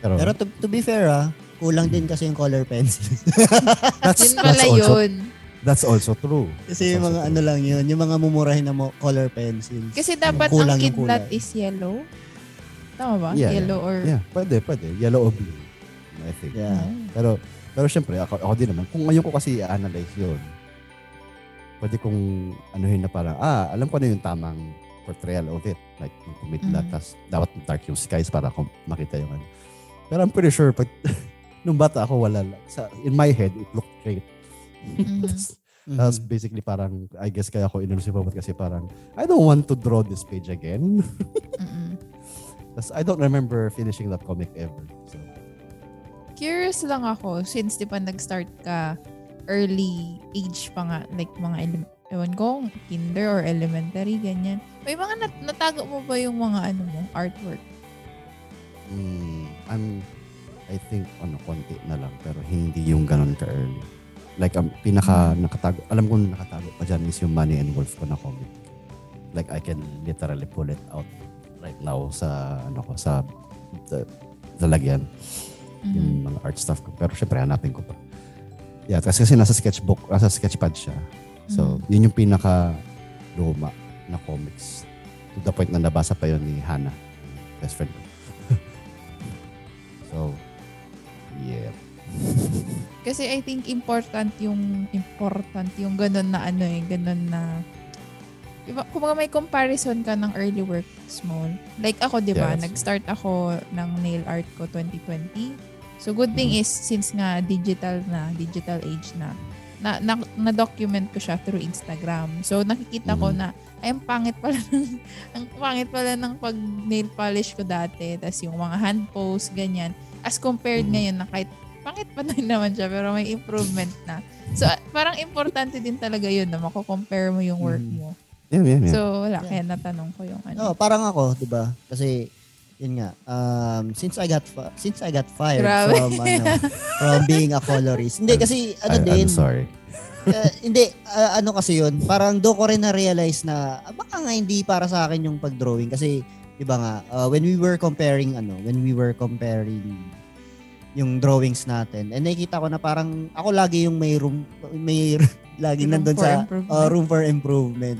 Pero, Pero to, to be fair, ah, kulang din kasi yung color pencils. That's, yun pala that's also, yun. That's also true. Kasi yung mga true. ano lang yun, yung mga mumurahin na mo, color pencils. Kasi dapat ano, ang kidlat is yellow. Tama ba? Yeah, yellow yeah. or... Yeah, pwede, pwede. Yellow or blue, I think. Yeah. Pero, pero syempre, ako, ako din naman. Kung ngayon ko kasi i-analyze yun, pwede kong anuhin na parang, ah, alam ko na yung tamang portrayal of it. Like, yung kumidlat, mm-hmm. dapat dark yung skies para ako makita yung ano. Pero I'm pretty sure, pag, nung bata ako, wala lang. Sa, in my head, it looked great. Mm-hmm. Mm-hmm. That's basically parang, I guess kaya ako inunusip ako kasi parang, I don't want to draw this page again. Mm-hmm. I don't remember finishing that comic ever. So Curious lang ako, since di ba nag-start ka early age pa nga, like mga ele- ewan ko, kinder or elementary, ganyan. May mga nat- natago mo ba yung mga ano mo, artwork? Mm, I'm, I think, ano, konti na lang, pero hindi yung ganun ka-early. Like, um, pinaka nakatago, alam ko na nakatago pa dyan is yung Money and Wolf ko na comic. Like, I can literally pull it out right now sa, ano ko, sa, the, the lagyan. Mm-hmm. Yung mga art stuff ko. Pero syempre, hanapin ko pa. Yeah, kasi, kasi nasa sketchbook, nasa sketchpad siya. So, mm-hmm. yun yung pinaka-luma na comics. To the point na nabasa pa yun ni Hannah, best friend ko. So, yeah. Kasi I think important yung, important yung ganun na ano eh, ganun na, diba, kung may comparison ka ng early works mo. Like ako, di ba? Yes. Nag-start ako ng nail art ko twenty twenty. So, good thing mm. is, since nga digital na, digital age na, na, na, na-document ko siya through Instagram. So, nakikita mm. ko na, ay, ang pangit pala ng, ang pangit pala ng pag-nail polish ko dati. Tapos yung mga hand posts, ganyan. As compared mm. ngayon na kahit pangit pa naman siya, pero may improvement na. So, parang importante din talaga yun na mako-compare mo yung work mo. Mm. Yeah, yeah, yeah. So, wala. Yeah. Kaya natanong ko yung ano. Oh, parang ako, di ba? Kasi, yun nga, um, since I got fi- since I got fired Grabe. from ano, from being a colorist. Hindi, kasi ano I, din. I'm sorry. uh, hindi, uh, ano kasi yun. Parang doon ko rin na-realize na ah, baka nga hindi para sa akin yung pag-drawing. Kasi, di ba nga, uh, when we were comparing, ano, when we were comparing yung drawings natin, and nakita ko na parang ako lagi yung may room, may lagi nandun sa uh, room for improvement.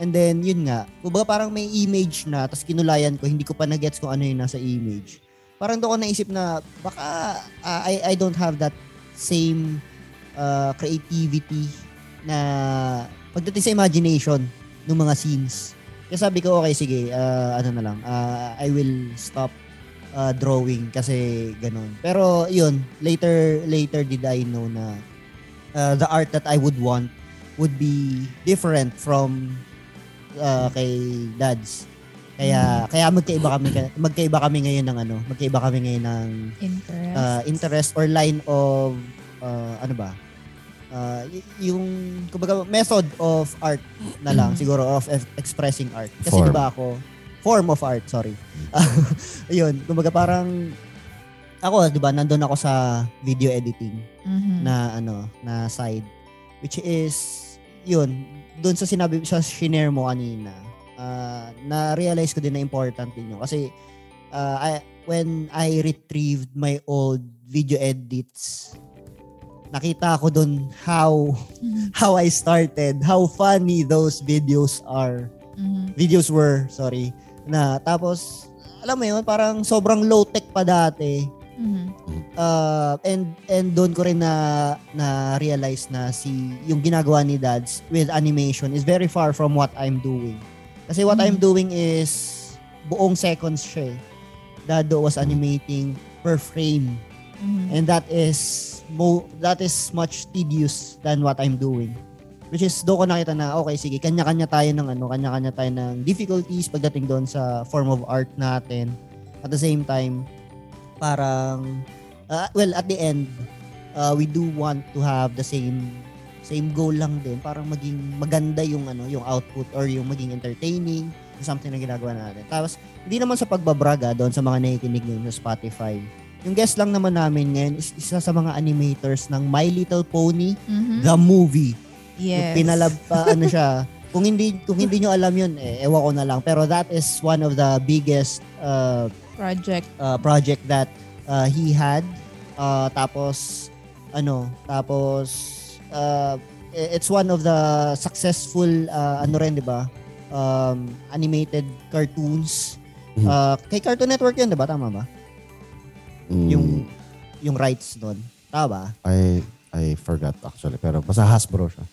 And then, yun nga, kumbaga parang may image na, tapos kinulayan ko, hindi ko pa na-gets kung ano yung nasa image. Parang doon ko naisip na, baka uh, I, I don't have that same uh, creativity na pagdating sa imagination ng mga scenes. Kaya sabi ko, okay, sige, uh, ano na lang, uh, I will stop uh, drawing kasi ganun. Pero yun, later later did I know na uh, the art that I would want would be different from Uh, kay dads. Kaya kaya magkaiba kami magkaiba kami ngayon ng ano, magkaiba kami ngayon ng interest, uh, interest or line of uh, ano ba? Uh, y- yung kumbaga method of art na lang siguro of f- expressing art. Kasi form. Diba ako form of art, sorry. Ayun, kumbaga parang ako, 'di ba, nandoon ako sa video editing mm-hmm. na ano, na side, which is yun, doon sa sinabi sa shinare mo kanina, uh, na-realize ko din na important din yun. Kasi uh, I, when I retrieved my old video edits, nakita ko doon how mm-hmm. how I started, how funny those videos are. Mm-hmm. Videos were, sorry. Na tapos, alam mo yun, parang sobrang low-tech pa dati. Mm-hmm. Uh, and and doon ko rin na na realize na si yung ginagawa ni dads with animation is very far from what I'm doing. Kasi what mm-hmm. I'm doing is buong seconds siya. Dado was animating per frame. Mm-hmm. And that is mo that is much tedious than what I'm doing. Which is doon ko nakita na okay, sige, kanya-kanya tayo ng ano, kanya-kanya tayo ng difficulties pagdating doon sa form of art natin. At the same time, parang uh, well at the end uh, we do want to have the same same goal lang din, parang maging maganda yung ano, yung output or yung maging entertaining yung something na ginagawa natin. Tapos hindi naman sa pagbabraga doon sa mga nakikinig ngayon sa Spotify, yung guest lang naman namin ngayon is isa sa mga animators ng My Little Pony mm-hmm. the movie. Yes. Yung pinalab uh, ano siya, kung hindi kung hindi niyo alam yun eh ewan ko na lang, pero that is one of the biggest uh, project uh, project that uh, he had uh, tapos ano tapos uh, it's one of the successful uh, ano rin, 'di ba, um, animated cartoons mm-hmm. uh, kay Cartoon Network 'yan, 'di ba, tama ba mm. yung yung rights doon, tama ba? I I forgot actually, pero basta Hasbro siya.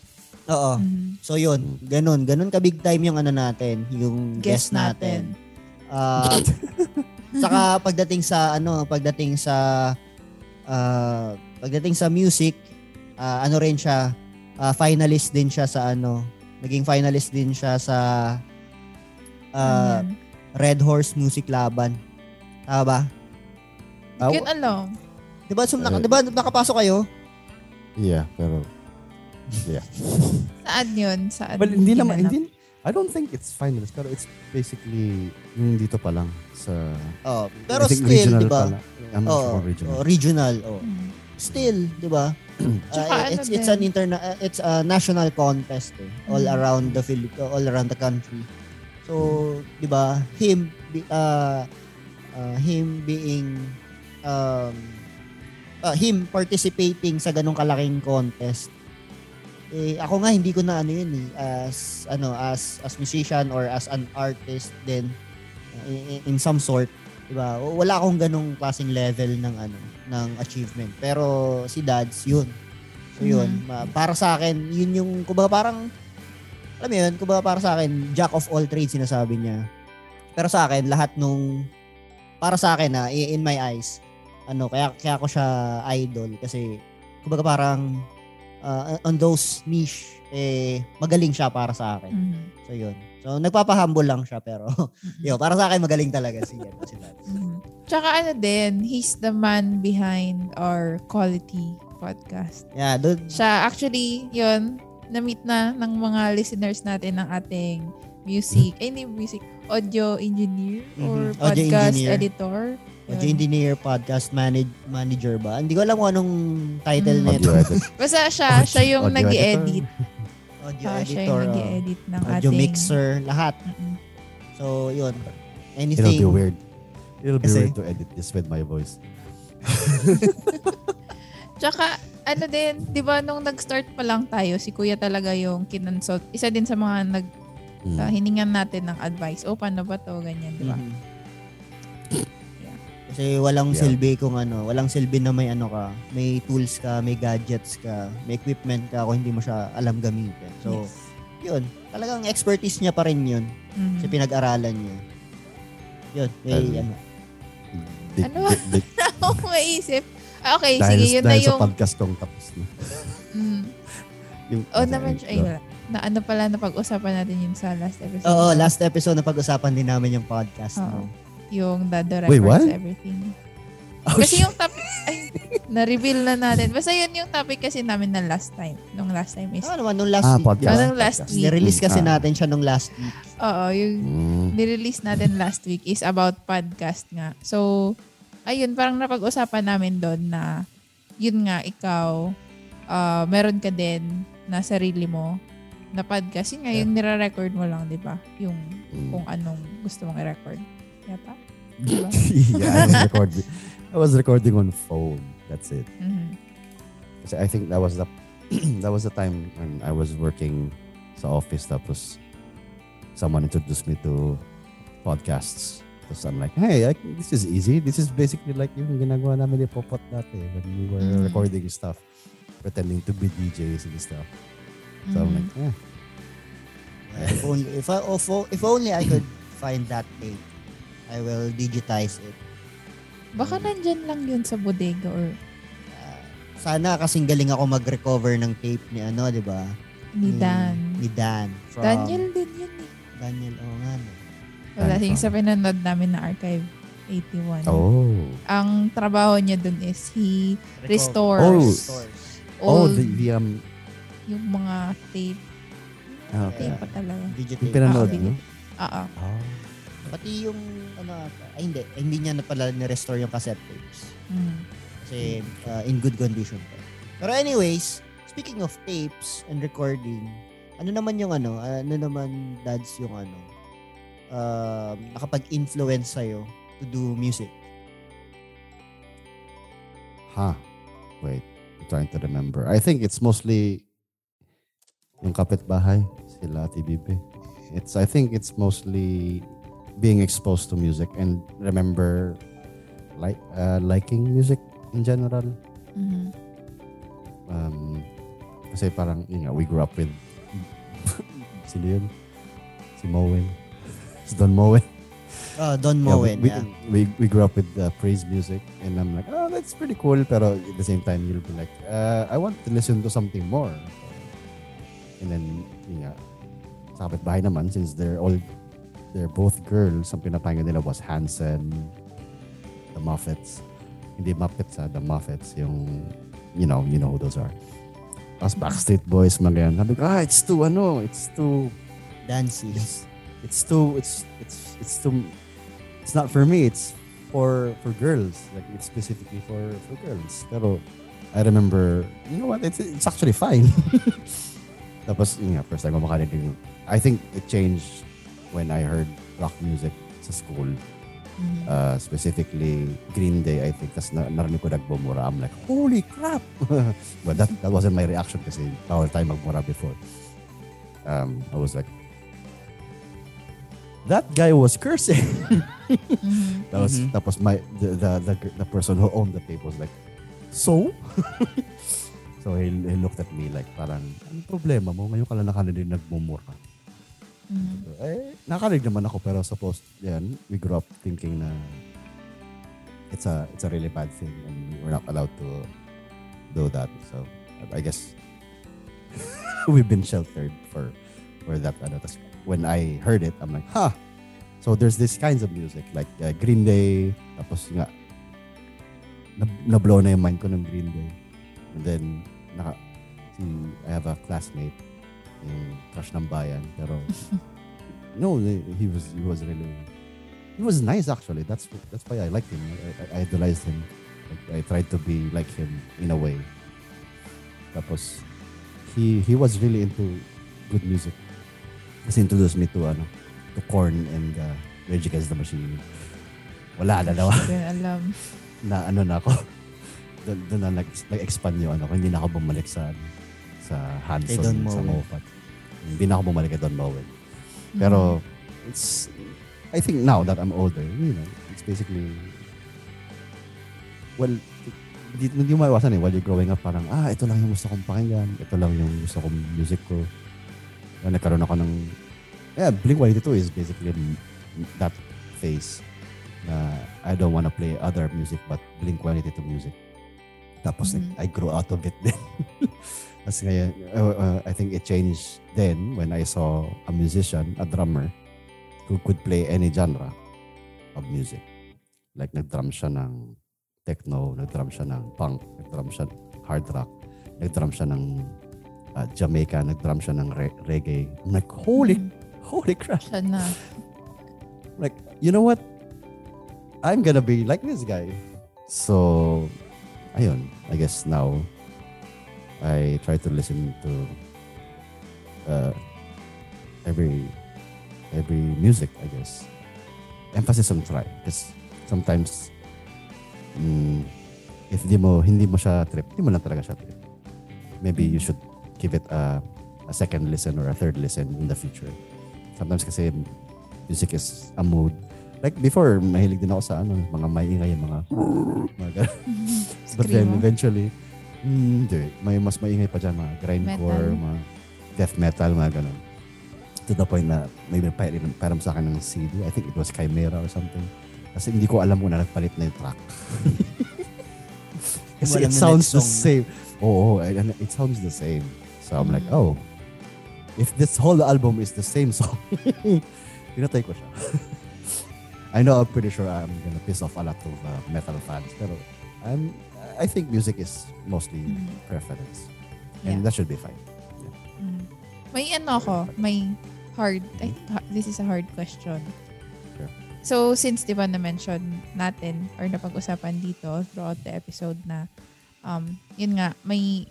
Oo. Mm-hmm. So 'yun, ganun ganun ka big time yung ano natin, yung guest natin, natin. Uh, saka pagdating sa ano, pagdating sa uh, pagdating sa music, uh, ano rin siya, uh, finalist din siya sa ano, naging finalist din siya sa uh, Red Horse Music Laban. Tama ba? You can along. Diba, so, naka, uh, diba nakapasok kayo? Yeah, pero... Yeah. Saan yun? Saan? Well, hindi naman, hindi... I don't think it's finals, pero it's basically dito pa lang sa... Oh, pero still, di ba? I'm not sure regional. Oh, regional. Oh. Mm. Still, di ba? uh, it's it's an interna- uh, it's a national contest eh, all mm. around the Philipp- uh, all around the country. So, mm. di ba? Him uh, uh him being um uh, him participating sa ganung kalaking contest. Eh, ako nga hindi ko na ano yun eh, as ano as as musician or as an artist then in, in some sort, diba? Wala akong ganung klaseng level ng ano ng achievement, pero si Dads yun. So yun, mm-hmm. para sa akin yun yung kumbaga parang alam mo yun, kumbaga para sa akin jack of all trades sinasabi niya. Pero sa akin lahat nung para sa akin na in my eyes, ano kaya kaya ako siya idol kasi kumbaga parang Uh, on those niche, eh, magaling siya para sa akin. Mm-hmm. So, yun. So, nagpapahumble lang siya, pero, yun, para sa akin, magaling talaga siya. Mm-hmm. Tsaka, ano din, he's the man behind our quality podcast. Yeah, dude. Siya, actually, yun, na-meet na ng mga listeners natin ng ating music, eh, hindi music, audio engineer or mm-hmm. podcast engineer. Editor. Audio engineer, podcast manage, manager ba? Hindi ko alam kung anong title mm. nito. Basta siya, siya yung nag-edit. Audio editor. Siya yung nag-edit ng audio ating... Audio mixer, lahat. Mm-hmm. So, yun. Anything. It'll be weird. It'll be Kasi... weird to edit this with my voice. Tsaka, ano din, di ba nung nag-start pa lang tayo, si Kuya talaga yung kinonsult. Isa din sa mga nag... Mm. Uh, hiningan natin ng advice. O, paano ba to? Ganyan, di ba? Mm-hmm. Kasi walang yeah. silbi kung ano, walang silbi na may ano ka, may tools ka, may gadgets ka, may equipment ka kung hindi mo siya alam gamitin. So, yes. yun. Talagang expertise niya pa rin yun. Mm-hmm. Kasi pinag-aralan niya. Yun. May um, ano. Di, ano? Di, di, ano akong maisip? Ah, okay, dahil, sige. Yun na yung... Dahil sa podcast kong tapos na. mm. yung, oh, naman siya. Ay, wala. Na ano pala na pag-usapan natin yung sa last episode. Oo, oh, last episode na pag-usapan din namin yung podcast. Oh. No? Yung Dado records everything. Oh, kasi yung topic, ay, na-reveal na natin. Basta yun yung topic kasi namin ng last time. Nung last time is... Ano oh, naman, nung last ah, week. Ano, nung last week. Nirelease kasi ah. natin siya nung last week. Oo, yung mm. nirelease natin last week is about podcast nga. So, ayun, parang napag-usapan namin doon na, yun nga, ikaw, uh, meron ka din na sarili mo na podcast. Yun nga, yung nire-record mo lang, di ba? Yung kung anong gusto mong i-record. Yata? Diba? yeah, I was recording. I was recording on phone. That's it. Mm-hmm. Kasi I think that was the that was the time when I was working sa office. Tapos someone introduced me to podcasts. Tapos I'm like, hey, I, this is easy. This is basically like yung ginagawa namin ni Popot dati when we were mm-hmm. recording stuff, pretending to be D Js and stuff. So mm-hmm. I'm like, eh. If only if I if only I could find that tape. I will digitize it. Baka nandyan lang yun sa bodega or... Uh, sana kasing galing ako mag-recover ng tape ni ano, di ba? Ni Dan. Mm, ni Dan. From, Daniel din yun eh. Daniel, oo oh, nga. No? Wala siyang sa pinanood namin na Archive eighty-one. Oh. Ang trabaho niya dun is he Recover. restores oh. old... Oh, the, the, um, yung mga tape. Oh, okay. Tape pa talaga. Digitape. Yung pinanood niyo? Oo. Pati yung, ano, ay hindi, hindi niya na pala ni-restore yung cassette tapes. Mm. Kasi uh, in good condition pa. Pero anyways, speaking of tapes and recording, ano naman yung ano, ano naman, Dads, yung ano, uh, nakapag-influence sa'yo to do music? Ha? Huh. Wait, I'm trying to remember. I think it's mostly yung kapitbahay, sila, Ate Bibi. It's, I think it's mostly... being exposed to music and remember like uh, liking music in general. Mm-hmm. Um, kasi parang, you know, we grew up with si Leon, si Moen, si Don Moen. Oh, Don Moen, yeah. We, yeah. we, we grew up with uh, praise music and I'm like, oh, that's pretty cool. Pero at the same time, you'll be like, uh, I want to listen to something more. And then, you know, sa kapitbahay naman, since they're all they're both girls. Ang pinapakinggan nila was Hanson, the Muffets. Hindi Muppets, ah, The Muppets. Yung, you know, you know who those are. Tapos Backstreet Boys, mga yan. Sabi ko, ah, it's too, ano, it's too... Dancy. It's, it's too, it's, it's, it's too... It's not for me, it's for for girls. Like, it's specifically for, for girls. Pero, I remember, you know what, it's, it's actually fine. Tapos, yun nga, first time ko makarinig. I think it changed when I heard rock music sa school. Mm-hmm. Uh, specifically Green Day, I think. Tapos narinig ko nagbumura. I'm like, holy crap! But that that wasn't my reaction kasi bawal tayo magmura before. Um, I was like, that guy was cursing. Mm-hmm. That was, mm-hmm. Tapos my, the, the, the, the person who owned the tape was like, so? So he, he looked at me like, parang, ano problema mo? Ngayon ka lang nakarinig nagmumura. Mm-hmm. So, eh, nakarinig naman ako pero supposed yan, we grew up thinking na it's a it's a really bad thing and we're not allowed to do that, so I guess we've been sheltered for for that. Ano, tas when I heard it, I'm like, ha! So there's these kinds of music like uh, Green Day, tapos nga nablow na yung mind ko ng Green Day, and then naka, see, I have a classmate yung crush ng bayan, pero no, he was he was really he was nice actually. That's that's why I liked him. I, I idolized him. I, I tried to be like him in a way. Tapos he he was really into good music. Kasi introduced me to ano, to Korn and uh, Rage Against the Machine. Wala na daw. Alam. Na ano na ako. Doon na nag nag expand yung ano. Hindi na ako bumalik sa sa Hanson, sa Mofat. Hindi na ako bumalik kay Don Mowell. Pero, mm-hmm. it's, I think now that I'm older, you know, it's basically, well, hindi mo maiwasan eh. While you're growing up, parang, ah, ito lang yung gusto kong pakinggan. Ito lang yung gusto kong music ko. And nagkaroon ako ng, yeah, Blink one eighty-two is basically that phase na I don't wanna play other music but Blink one eighty-two music. Tapos, mm-hmm. I grew out of it then. Kasi ngayon, uh, uh, I think it changed then when I saw a musician, a drummer, who could play any genre of music. Like, nag-drum siya ng techno, nag-drum siya ng punk, nag-drum siya ng hard rock, nag-drum siya ng uh, Jamaica, nag-drum siya ng re- reggae. I'm like, holy, holy crap. Like, you know what? I'm gonna be like this guy. So, ayun, I guess now, I try to listen to uh, every every music, I guess. Emphasis on try, because sometimes mm, if di mo hindi mo siya trip, hindi mo lang talaga siya trip. Maybe you should give it a, a second listen or a third listen in the future. Sometimes kasi music is a mood. Like before, mahilig din ako sa ano, mga maiingay, mga mga but then eventually hindi. May mas maingay pa dyan, mga grindcore, metal, mga death metal, mga ganun. To the point na may parang sa akin ng C D. I think it was Chimera or something. Kasi hindi ko alam kung na nagpalit na yung track. Kasi it sounds the same. Oo, oh, oh, it sounds the same. So I'm mm-hmm. like, oh, if this whole album is the same song, pinatay ko siya. I know, I'm pretty sure I'm gonna piss off a lot of uh, metal fans, pero I'm... I think music is mostly mm-hmm. preference. And yeah. that should be fine. Yeah. Mm-hmm. May ano ko, may hard, mm-hmm. I think ha- this is a hard question. Sure. So, since di ba na-mention natin or napag-usapan dito throughout the episode na um, yun nga, may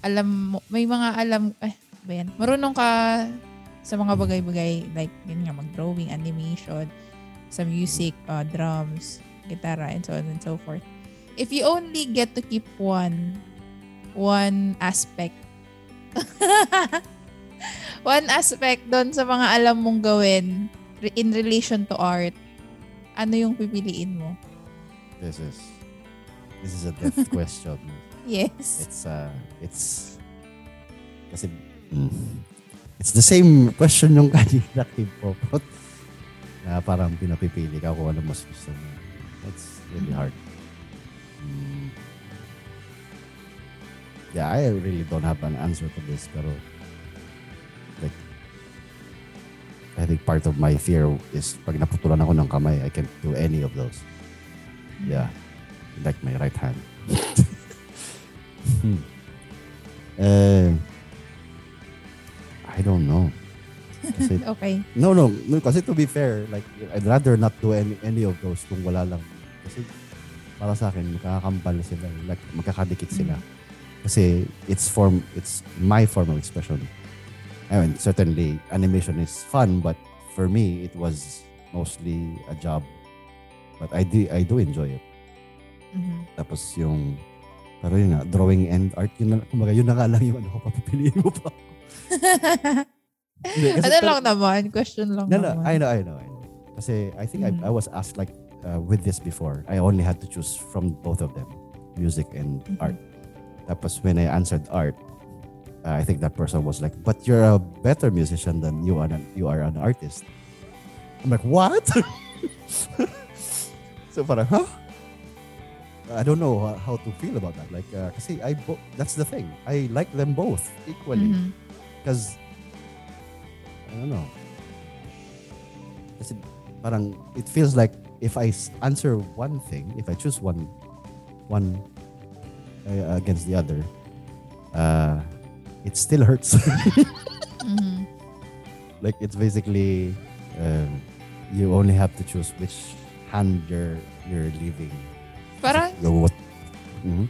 alam mo, may mga alam, eh, ba yan? Marunong ka sa mga bagay-bagay like yun nga, mag-drawing, animation, sa music, uh, drums, gitara, and so on and so forth. If you only get to keep one, one aspect, one aspect doon sa mga alam mong gawin in relation to art, ano yung pipiliin mo? This is, this is a death question. Yes. It's, uh, it's, kasi, mm, it's the same question yung kanina kay Popot, na parang pinapipili ka kung ano mas gusto mo. It's really hard. Yeah, I really don't have an answer to this, pero like I think part of my fear is pag naputulan ako ng kamay, I can't do any of those. Yeah. like my right hand. hmm. uh, I don't know. Kasi, okay. No, no. Kasi to be fair, like I'd rather not do any, any of those kung wala lang. Kasi para sa akin, makakakambal sila. Like, magkakadikit sila. Kasi it's form, it's my form of expression. I mean, certainly, animation is fun, but for me, it was mostly a job. But I do, I do enjoy it. Mm-hmm. Tapos yung, pero yun nga, drawing and art, yun na, kumbaga, yun na nga lang yung ano ko, papipiliin mo pa. Hindi, kasi, ano pero, lang naman? Question lang no, naman. No, I know, I know, I know. Kasi I think mm-hmm. I, I was asked like, uh, with this before, I only had to choose from both of them, music and mm-hmm. art. Tapos when I answered art, Uh, I think that person was like, but you're a better musician than you are. An, you are an artist. I'm like, what? So, parang, huh? I don't know how to feel about that. Like, uh, kasi I bo- that's the thing. I like them both equally. Because, mm-hmm. I don't know. Kasi parang, it feels like if I answer one thing, if I choose one, one uh, against the other, uh, it still hurts. mm-hmm. Like it's basically um, you only have to choose which hand you're you're leaving. Parang so, mm-hmm.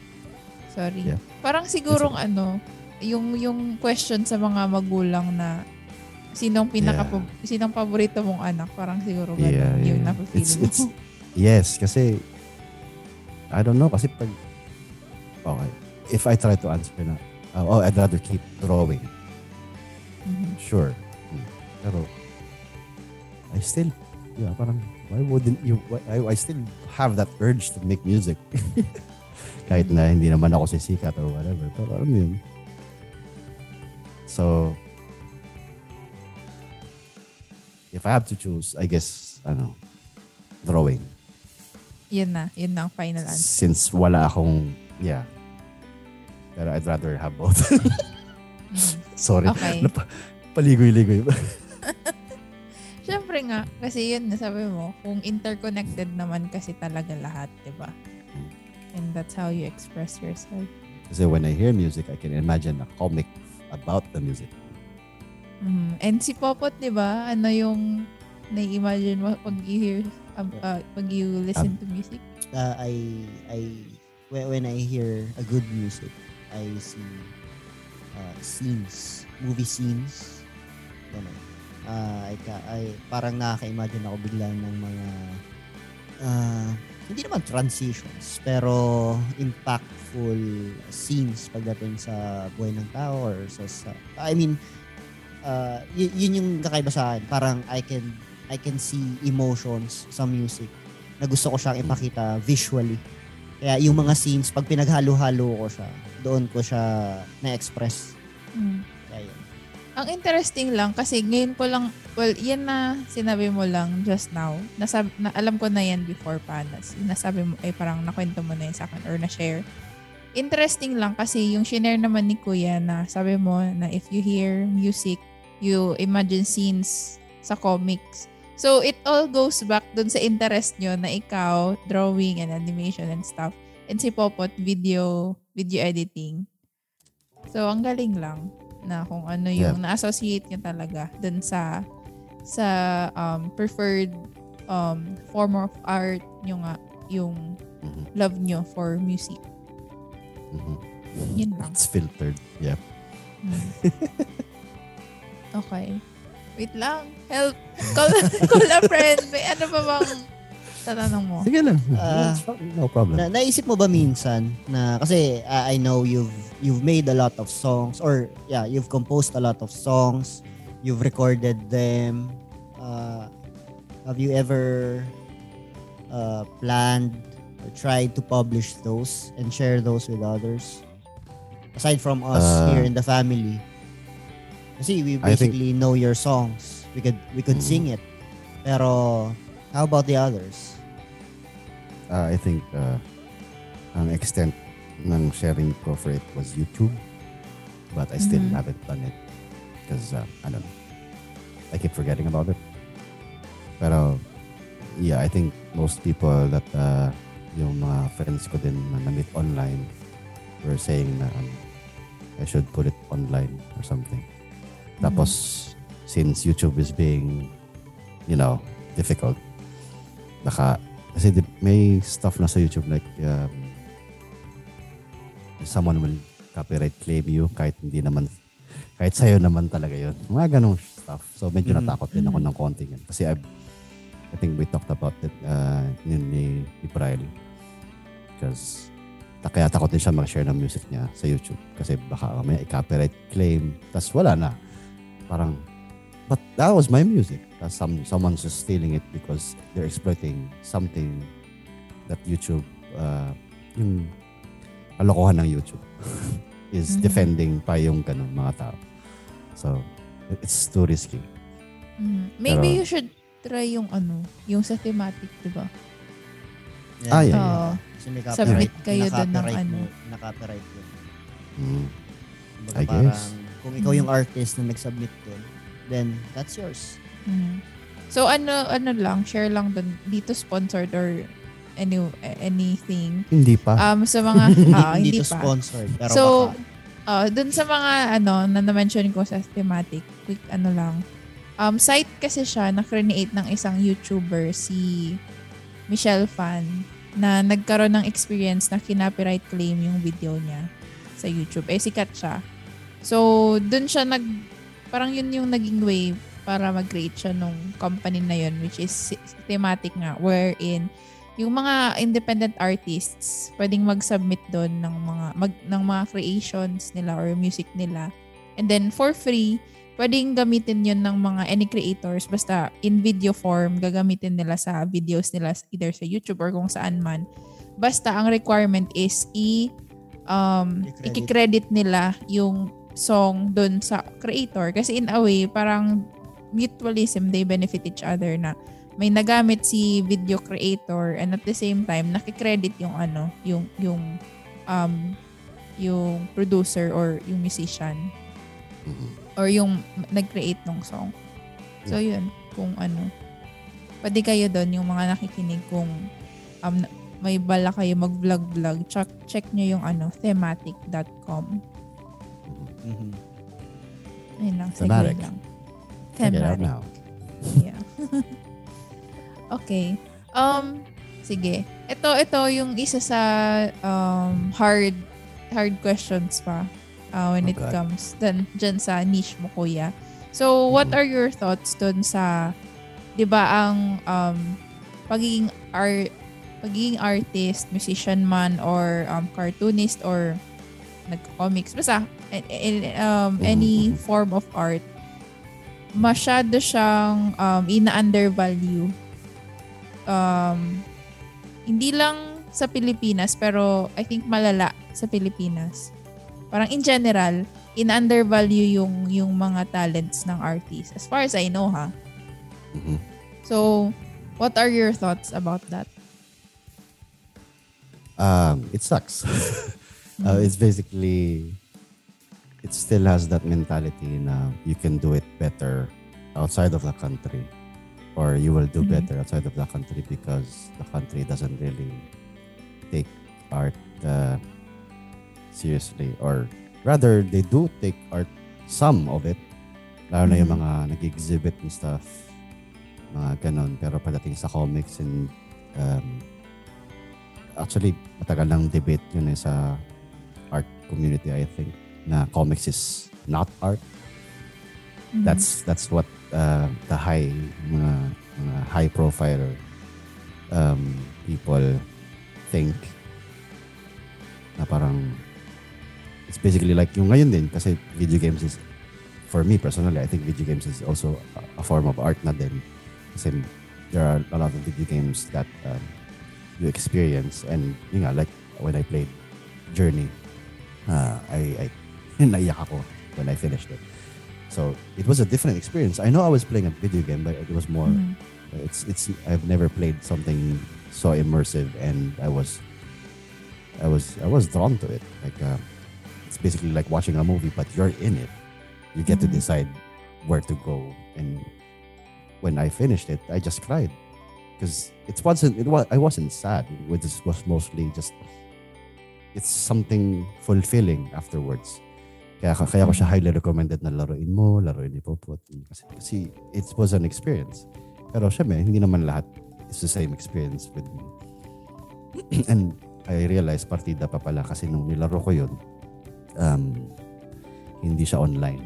sorry. Yeah. Parang sigurong it's, ano yung yung question sa mga magulang na sinong pinaka yeah. sinong paborito mong anak, parang siguro ganun yeah, yeah. yung napifeel mo. Yes, kasi I don't know kasi pag okay, if I try to answer na oh, I'd rather keep drawing. Mm-hmm. Sure. Pero, I still, yeah, parang, why wouldn't you, why, I, I still have that urge to make music. Kahit na hindi naman ako sisikat or whatever. Pero, alam yun. So, if I have to choose, I guess, ano, drawing. Yun na. Yun na ang final answer. Since wala akong, yeah. Pero I'd rather have both. Sorry. Okay. Nap- paligoy-ligoy. Siyempre nga. Kasi yun, nasabi mo, kung interconnected naman kasi talaga lahat, diba? And that's how you express yourself. Kasi when I hear music, I can imagine a comic about the music. Mm-hmm. And si Popot, diba? Ano yung nai-imagine mo pag you hear, um, uh, pag you listen um, to music? Uh, I, I, when I hear a good music, I see uh, scenes, movie scenes. Ganun. Uh, I, I, parang nakaka-imagine ako bigla ng mga, uh, hindi naman transitions, pero impactful scenes pagdating sa buhay ng tao or sa, sa I mean, uh, y- yun yung kakaiba sa akin. Parang I can, I can see emotions sa music na gusto ko siyang ipakita visually. Kaya yung mga scenes, pag pinaghalo-halo ko siya, doon ko siya na-express. Mm. Kaya. Ang interesting lang, kasi ngayon ko lang, well, yan na sinabi mo lang just now. Nasab- na, alam ko na yan before pa. Nas- nasabi mo, ay parang nakwento mo na yan sa akin or na-share. Interesting lang kasi yung shinare naman ni Kuya na sabi mo na if you hear music, you imagine scenes sa comics. So, it all goes back dun sa interest nyo na ikaw, drawing and animation and stuff. And si Popot, video, video editing. So, ang galing lang na kung ano yung yeah. na-associate nyo talaga dun sa, sa um, preferred um, form of art nyo nga, yung mm-hmm. love nyo for music. Mm-hmm. Yun lang. It's filtered, yeah. Mm. Okay. Wait lang. Help. Call, call a friend. May ano pa bang tatanong mo? Sige lang. Uh, no problem. Na, naisip mo ba minsan na kasi uh, I know you've you've made a lot of songs or yeah, you've composed a lot of songs. You've recorded them. Uh, have you ever uh, planned or tried to publish those and share those with others? Aside from us uh, here in the family. Kasi we basically think, know your songs. We could we could mm-hmm. sing it. Pero how about the others? Uh, I think uh, ang extent ng sharing ko for it was YouTube. But I still mm-hmm. haven't done it. Because uh, I don't know. I keep forgetting about it. Pero yeah, I think most people that uh, yung mga friends ko din na na-meet online were saying na um, I should put it online or something. Mm-hmm. Tapos, since YouTube is being, you know, difficult, naka, kasi may stuff na sa YouTube like um, someone will copyright claim you kahit hindi naman, kahit sa'yo naman talaga yun. Mga ganong stuff. So, medyo mm-hmm. natakot din ako ng konting yun. Kasi I've I think we talked about it uh, ni Ibrahim because kaya takot din siya mag-share ng music niya sa YouTube kasi baka may copyright claim tas wala na. Parang, but that was my music. Tas some, someone's just stealing it because they're exploiting something that YouTube, uh, yung kalokohan ng YouTube is mm-hmm. defending pa yung ganun mga tao. So, it's too risky. Mm-hmm. Maybe Pero, you should try yung ano, yung sa Thematic, di ba? Yeah. Ah, yeah, yeah. Uh, submit kayo doon ng ano. Naka-copyright doon. Mm. I parang, guess. Kung ikaw yung artist na nag-submit doon, then that's yours. Mm. So, ano ano lang, share lang doon. Dito sponsored or any anything. Hindi pa. Um, sa mga, uh, hindi, hindi pa. Sponsored. Pero so, uh, doon sa mga ano, na na-mention ko sa Thematic, quick ano lang, Um, site kasi siya na create ng isang YouTuber, si Michelle Fan, na nagkaroon ng experience na kinopyright claim yung video niya sa YouTube. Eh, sikat siya. So, dun siya nag... Parang yun yung naging way para mag-create siya nung company na yun, which is Thematic nga, wherein yung mga independent artists pwedeng mag-submit dun ng mga, mag, ng mga creations nila or music nila. And then, for free, pwedeng gamitin yun ng mga any creators basta in video form gagamitin nila sa videos nila either sa YouTube or kung saan man. Basta ang requirement is i um i-credit, i-credit nila yung song dun sa creator kasi in a way parang mutualism, they benefit each other na may nagamit si video creator and at the same time naki-credit yung ano yung yung um yung producer or yung musician. Mm-hmm. Or yung nag-create ng song. So, yun. Kung ano. Pwede kayo doon, yung mga nakikinig kung um, may bala kayo mag-vlog-vlog. Check, check nyo yung ano, thematic dot com. Mm-hmm. Ayun lang. Thematic. Lang. Thematic. Now. Yeah. Okay. Um, sige. Ito, ito yung isa sa um, hard hard questions pa. Uh, when okay. it comes dun, dyan sa niche mo, kuya. So, what are your thoughts dun sa, di ba, ang um, pagiging, art, pagiging artist, musician man, or um, cartoonist, or nag-comics, basta, um, any form of art, masyado siyang um, ina-undervalue. Um, hindi lang sa Pilipinas, pero I think malala sa Pilipinas. Parang in general, in-undervalue yung yung mga talents ng artist. As far as I know, ha? Mm-hmm. So, what are your thoughts about that? Um, it sucks. Mm-hmm. uh, it's basically, it still has that mentality na you can do it better outside of the country or you will do mm-hmm. better outside of the country because the country doesn't really take art uh, seriously, or rather they do take art, some of it, lalo mm-hmm. na yung mga nag-exhibit and stuff, mga ganon. Pero pagdating sa comics and um, actually matagal ng debate yun eh sa art community, I think, na comics is not art. Mm-hmm. That's that's what uh, the high mga, mga high profile um, people think, na parang it's basically like yung ngayon din kasi video games is, for me personally, I think video games is also a form of art na din. Kasi there are a lot of video games that um, you experience and yun nga, like when I played Journey, uh, I, I naiyak ako when I finished it. So it was a different experience. I know I was playing a video game but it was more, mm-hmm. it's, it's, I've never played something so immersive and I was, I was, I was drawn to it. Like, uh, it's basically like watching a movie, but you're in it. You get mm-hmm. to decide where to go. And when I finished it, I just cried. because it wasn't it was I wasn't sad. It just was mostly just it's something fulfilling afterwards. Kaya kaya ko siya highly recommended na laruin mo, laruin ni Popot kasi, kasi it was an experience. Pero syempre, hindi naman lahat is the same experience with me. And I realized partida pa pala kasi nung nilaro ko yun, um, hindi siya online.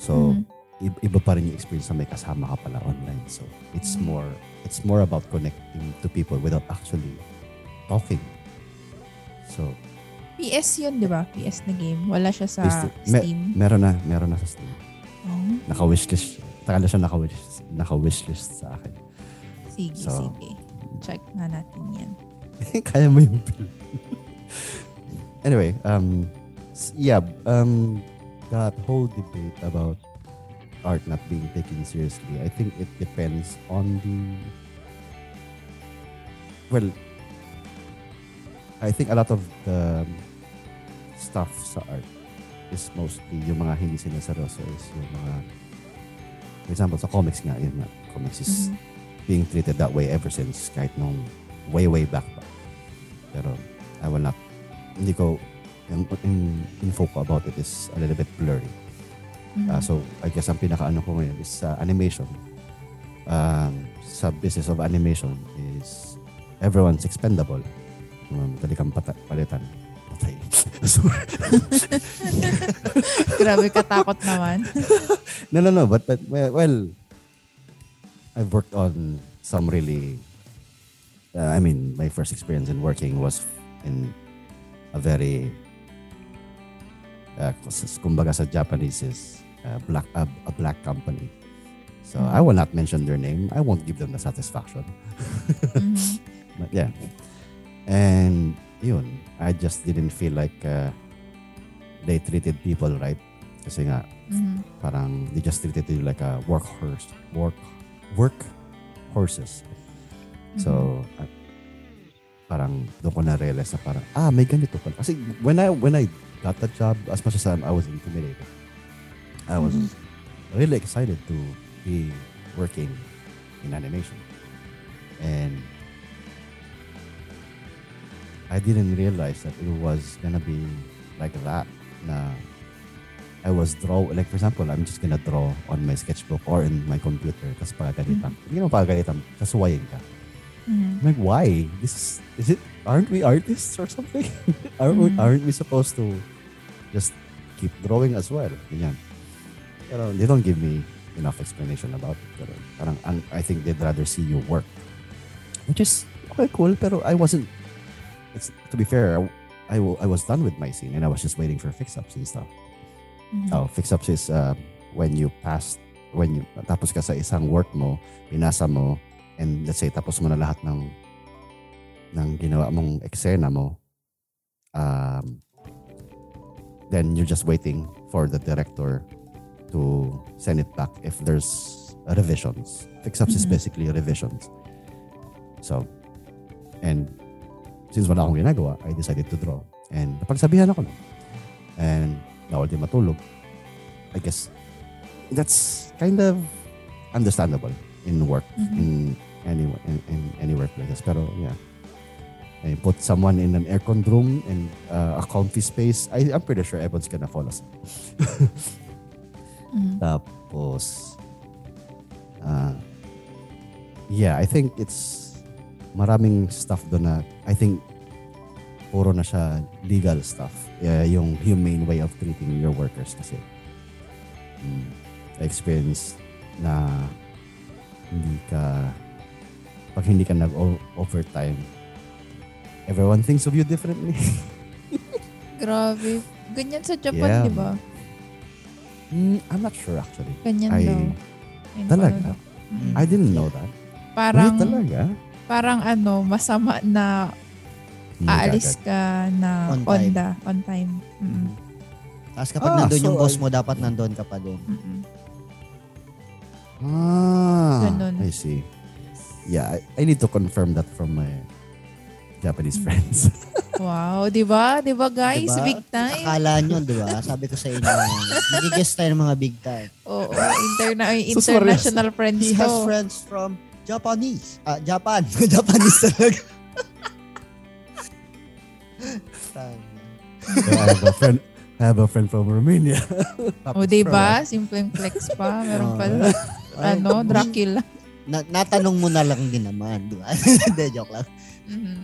So, mm-hmm. iba pa rin yung experience na may kasama ka pala online. So, it's mm-hmm. more it's more about connecting to people without actually talking. So, P S yun, di ba? P S na game. Wala siya sa May, Steam. Meron na. Meron na sa Steam. Oh. Naka-wishlist. Takala siya naka-wishlist, naka-wishlist sa akin. Sige, so, sige. Check na natin yan. Kaya mo yung bill. Anyway, um, yeah, um, that whole debate about art not being taken seriously, I think it depends on the... Well, I think a lot of the stuff sa art is mostly yung mga hindi sinaseryoso is yung mga, for example, sa comics nga, yun nga, comics is mm-hmm. being treated that way ever since, kahit nung way, way back pa. Pero I will not, hindi ko, yung info ko about it is a little bit blurry. Mm-hmm. Uh, so, I guess ang pinakaano ko ngayon is uh, animation. Um, sa business of animation is everyone's expendable. Madali kang palitan. Patay. Grabe ka, takot naman. No, no, no. But, but, well, I've worked on some really, uh, I mean, my first experience in working was in a very, uh, kumbaga sa Japanese is uh, black, uh, a black company. So, mm-hmm. I will not mention their name. I won't give them the satisfaction. Mm-hmm. But, yeah. And yun, I just didn't feel like uh, they treated people right. Kasi nga, mm-hmm. parang they just treated you like a workhorse, work, work horses. Mm-hmm. So, uh, parang doon ko na-realize na parang, ah, may ganito pala. Kasi when I, when I got that job, as much as I'm, I was intimidated, I was mm-hmm. really excited to be working in animation. And I didn't realize that it was gonna be like that. Na I was draw, like for example, I'm just gonna draw on my sketchbook or in my computer. Tapos pagagalitan, mm-hmm. hindi mo pagagalitan, kasuwayin ka. Mm-hmm. I'm like, why? This is, is it? Aren't we artists or something? aren't mm-hmm. we, aren't we supposed to just keep drawing as well? Ganyan. Pero they don't give me enough explanation about it. Pero parang I think they'd rather see you work, which is okay, cool. Pero I wasn't. It's, to be fair, I, I, I was done with my scene and I was just waiting for fix-ups and stuff. Mm-hmm. Oh, fix-ups is uh, when you pass, when you tapos ka sa isang work mo, binasa mo, and let's say tapos mo na lahat ng ng ginawa mong eksena mo, um, then you're just waiting for the director to send it back if there's revisions. Fix-ups mm-hmm. is basically revisions. So, and since wala akong ginagawa, I decided to draw. And napagsabihan ako na. And bawal din matulog. I guess that's kind of understandable in work, mm-hmm. in any in, in any workplaces. Pero yeah, I put someone in an aircon room and uh, a comfy space. I, I'm pretty sure everyone's gonna fall asleep. mm-hmm. Tapos, uh, yeah, I think it's maraming stuff doon na I think puro na siya legal stuff. Uh, yung humane way of treating your workers kasi. Um, experience na hindi ka pag hindi ka nag-overtime everyone thinks of you differently. Grabe. Ganyan sa Japan, yeah. Di ba? Mm, I'm not sure actually. Ganyan I, daw. Talaga? Mm. I didn't know that. Parang... Wait, talaga? Parang ano, masama na aalis ka na on time. Onda, on time. Mm-hmm. Tapos kapag ah, nandun so yung boss mo, dapat nandun ka pa din. Mm-hmm. Ah, ganun. I see. Yeah, I, I need to confirm that from my Japanese friends. Wow, di ba? Di ba guys? Diba? Big time. Akala nyo, di ba? Sabi ko sa inyo, nagigest tayo ng mga big time. Oo, interna- international so friends ko. He has friends from Japanese. Ah, Japan. Japanese talaga. I have a friend. I have a friend from Romania. O, oh, diba? Simpleng flex pa. Meron pala. Ano? Dracula. Na, natanong mo na lang din naman. Diba? De, joke lang. Mm-hmm.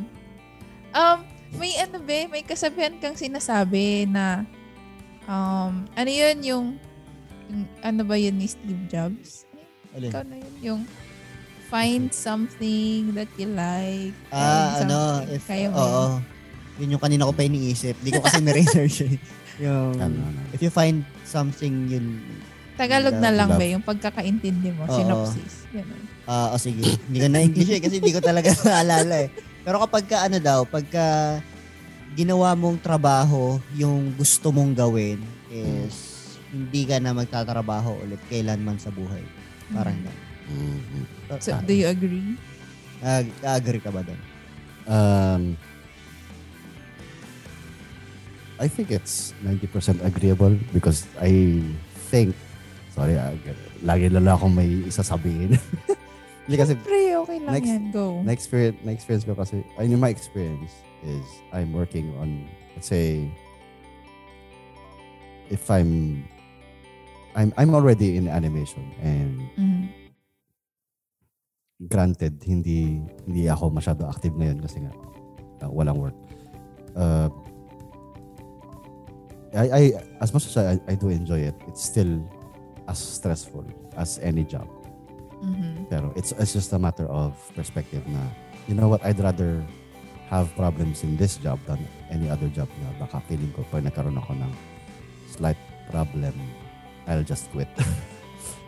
Um, may ano ba? May kasabihan kang sinasabi na um, ano yun yung, yung ano ba yun ni Steve Jobs? Alin? Ikaw na yun. Yung find something that you like. Ah, ano? If, kayo oo. Yun yung kanina ko pa iniisip. Hindi ko kasi na-research eh. Yung, if you find something yun... Tagalog na lang ba? Yung pagkakaintindi mo, oh, synopsis. Ah, uh, o oh, sige. Hindi ko na-English eh kasi hindi ko talaga naalala eh. Pero kapag ka ano daw, pagka ginawa mong trabaho, yung gusto mong gawin is hindi ka na magtatrabaho ulit kailanman sa buhay. Parang mm. Mm-hmm. So, do you agree? Uh, agree ka ba doon? Um, I think it's ninety percent agreeable because I think, sorry, uh, lagi lala akong may isasabihin. Kasi pre, okay lang next, yan, go. Next experience, next experience ko kasi, I mean, my experience is I'm working on, let's say, if I'm, I'm, I'm already in animation and mm-hmm. granted, hindi, hindi ako masyado active na yun kasi nga, uh, walang work. Uh, I, I as much as I, I do enjoy it, it's still as stressful as any job. Mm-hmm. Pero it's it's just a matter of perspective na, you know what, I'd rather have problems in this job than any other job na baka feeling ko pag nagkaroon ako ng slight problem, I'll just quit.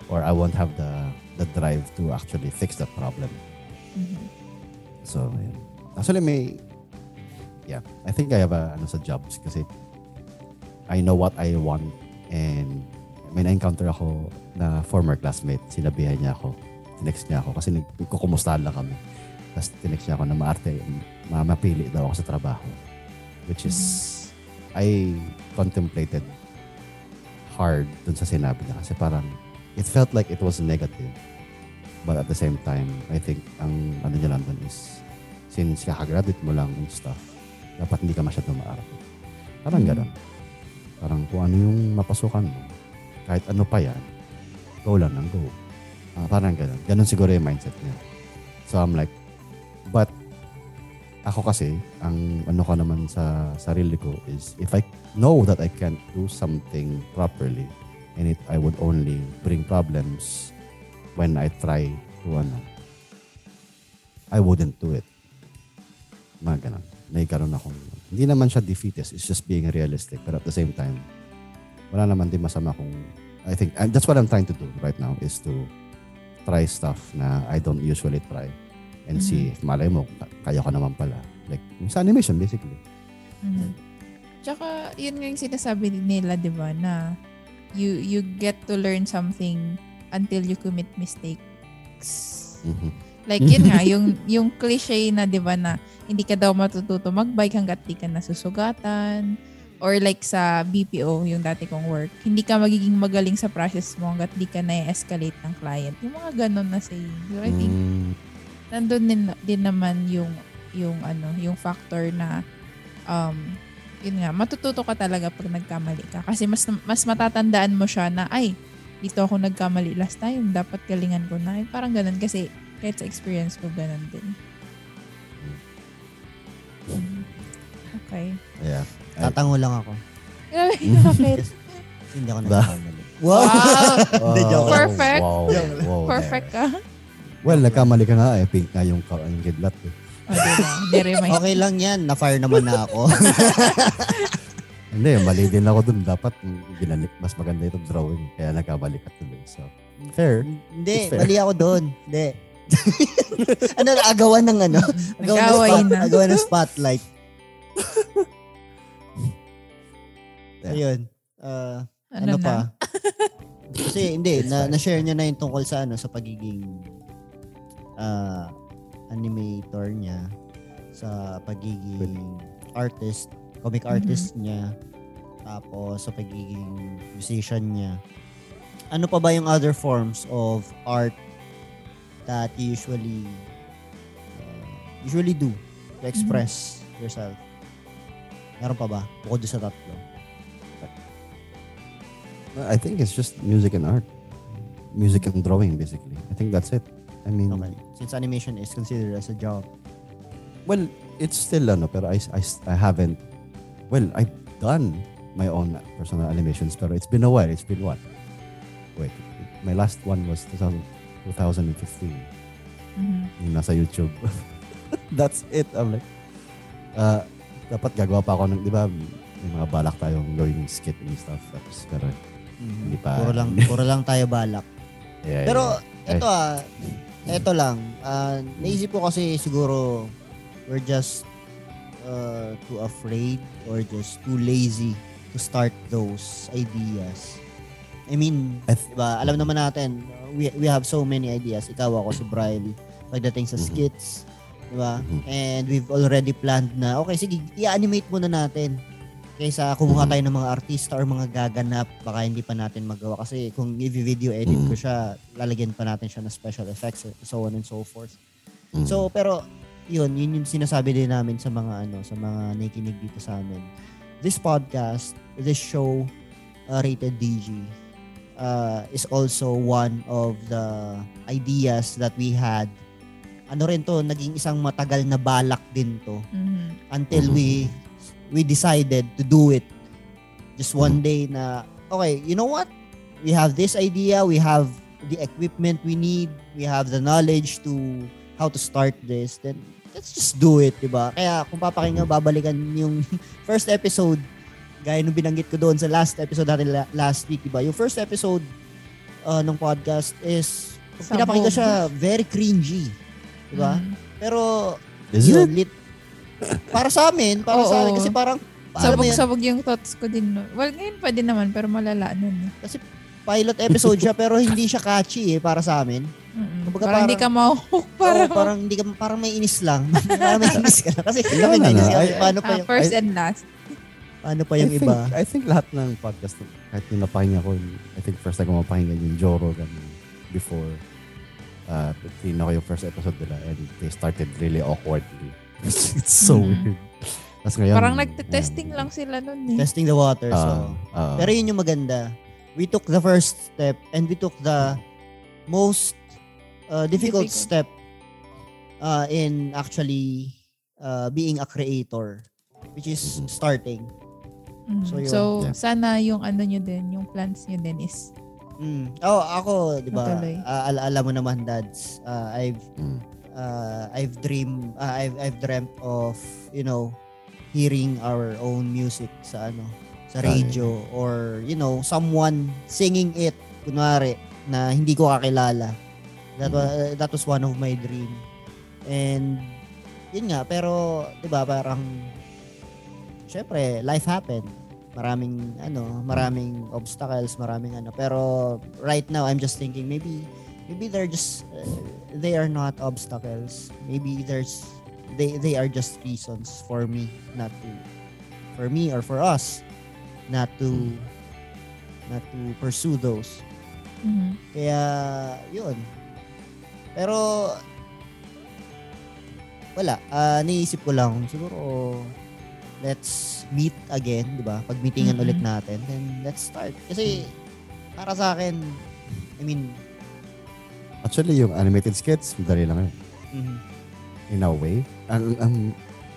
Or I won't have the the drive to actually fix that problem. Mm-hmm. So, yun. Actually, may, yeah, I think I have a, ano sa jobs kasi I know what I want and may na-encounter ako na former classmate. Sinabihan niya ako. Tinext niya ako kasi nagkukumustahan lang kami. Tapos tinext niya ako na maarte, mamapili daw ako sa trabaho. Which is, mm-hmm. I contemplated hard dun sa sinabi niya kasi parang it felt like it was negative. But at the same time, I think ang ano niya lang dun is since kakagraduate mo lang yung stuff, dapat hindi ka masyado maarte. Parang mm-hmm. gano'n. Parang kung ano yung napasukan mo, kahit ano pa yan, go lang ng go. Uh, parang ganun. Ganun siguro yung mindset niya. So I'm like, but ako kasi, ang ano ko naman sa sarili ko is, if I know that I can't do something properly, and it, I would only bring problems when I try to ano, I wouldn't do it. Mga ganun. Nagkaroon akong, hindi naman siya defeatist, it's just being realistic. But at the same time, wala naman din masama kung, I think, and that's what I'm trying to do right now, is to try stuff na I don't usually try. And mm-hmm. see if malay mo, kaya ko naman pala. Like, sa animation, basically. Mm-hmm. Tsaka, yun nga yung sinasabi nila, di ba, na you you get to learn something until you commit mistakes. Mm-hmm. Like yun nga, yung, yung cliche na di ba na hindi ka daw matututo mag-bike hanggat di ka nasusugatan. Or like sa B P O, yung dati kong work, hindi ka magiging magaling sa process mo hanggat di ka na-escalate ng client. Yung mga ganun na saying. So I think, mm. nandun din, din naman yung, yung, ano, yung factor na um, yun nga, matututo ka talaga pag nagkamali ka. Kasi mas, mas matatandaan mo siya na, ay, dito ako nagkamali last time, dapat galingan ko na. Parang ganun kasi kahit sa experience ko, ganun din. Okay. Yeah. Tatango lang ako. Bakit? Hindi ako nagkamali. Wow! Wow. Perfect. Wow. Wow. Perfect ka. Well, nagkamali ka nga eh. Pink nga yung kidlat eh. Okay lang. Okay lang yan. Na-fire naman na ako. Hindi, mali din ako dun. Dapat mas maganda itong drawing. Kaya nagkamali ka tuloy. So, fair. Hindi, fair. Mali ako doon. Hindi. Ano, agawan ng ano? Agawan ng spot, agawan ng spotlight. Yeah. Ayun. Uh, ano, ano pa? Kasi hindi, na, na-share niya na yung tungkol sa ano, sa pagiging uh, animator niya, sa pagiging artist, comic artist mm-hmm. niya, tapos sa pagiging musician niya. Ano pa ba yung other forms of art that you usually uh, usually do to express mm-hmm. yourself? Meron pa ba? Bukod sa tatlo. I think it's just music and art. Music and drawing, basically. I think that's it. I mean... Okay. Since animation is considered as a job. Well, it's still ano, pero I, I, I haven't... Well, I've done my own personal animations, pero it's been a while. It's been what? Wait. My last one was two thousand fifteen. Mm-hmm. Yung nasa YouTube. That's it. I'm like... Uh, dapat gagawa pa ako ng, di ba, may mga balak tayong gawing skit and stuff. Tapos, pero, mm-hmm. hindi pa. Puro lang, puro lang tayo balak. Yeah, pero, yeah. ito ah, ito lang. Uh, naisip ko kasi siguro, we're just uh, too afraid or just too lazy to start those ideas. I mean, th- diba, alam naman natin, we we have so many ideas. Ikaw, ako, si Briley. Pagdating sa skits, mm-hmm. diba? Mm-hmm. And we've already planned na, okay, sige, i-animate muna natin. Kaysa kumuha tayo ng mga artista or mga gaganap, baka hindi pa natin magawa. Kasi kung i-video edit ko siya, lalagyan pa natin siya ng special effects, so on and so forth. Mm-hmm. So, pero, yun, yun yung sinasabi din namin sa mga, ano, sa mga nakikinig dito sa amin. This podcast, this show, uh, Rated D G, uh, is also one of the ideas that we had. Ano rin to, naging isang matagal na balak din to mm-hmm. until mm-hmm. we we decided to do it just one day na, okay, you know what? We have this idea, we have the equipment we need, we have the knowledge to how to start this, then let's just do it, diba? Kaya kung papakinggan, babalikan yung first episode, gaya nung binanggit ko doon sa last episode natin last week, diba? Yung first episode uh, ng podcast is, kung pinapakinggan siya, very cringy. Diba? Mm. Pero, yun, lit, para sa amin, para oh, sa amin, kasi parang, sabog-sabog yung thoughts ko din. Well, ngayon pwede naman, pero malala nun. Kasi pilot episode siya, pero hindi siya catchy eh, para sa amin. Parang, parang hindi ka ma-hook. Parang, oh, parang, hindi ka, parang may inis lang. Parang may inis ka lang. Kasi kailangan may inis ka lang. Paano pa yung, uh, first and last. Paano pa yung I iba? Think, I think lahat ng podcast, kahit yung napahinga ko, I think first time ko mapahinggan yung Joro ganun, before. Uh, tinignan ko yung first episode nila and they started really awkwardly. It's so mm-hmm. weird. Ngayon, parang nagte-testing um, lang sila nun eh. Testing the waters. Uh, so. uh, Pero yun yung maganda. We took the first step and we took the most uh, difficult, difficult step uh, in actually uh, being a creator, which is mm-hmm. starting. Mm-hmm. So, yun. So yeah. Sana yung ano nyo din, yung plans nyo din is Mm. Oh, ako, 'di ba? Uh, al- alam mo naman, dads. Uh, I've mm. uh, I've dream uh, I've I've dreamt of, you know, hearing our own music sa ano, sa radio Sorry. or, you know, someone singing it kunwari na hindi ko kakilala. That mm. was uh, that was one of my dream. And yun nga, pero 'di ba parang syempre, life happened. Maraming ano, maraming obstacles, maraming ano. Pero right now I'm just thinking maybe maybe they're just uh, they are not obstacles. Maybe there's they they are just reasons for me not to for me or for us not to not to pursue those. Mm-hmm. Kaya yun. Pero wala, uh, naisip ko lang siguro let's meet again, di ba? Pag-meetingan mm-hmm. ulit natin, then let's start. Kasi, para sa akin, I mean... Actually, yung animated skits, madali lang yun. Mm-hmm. In a way. Um, um,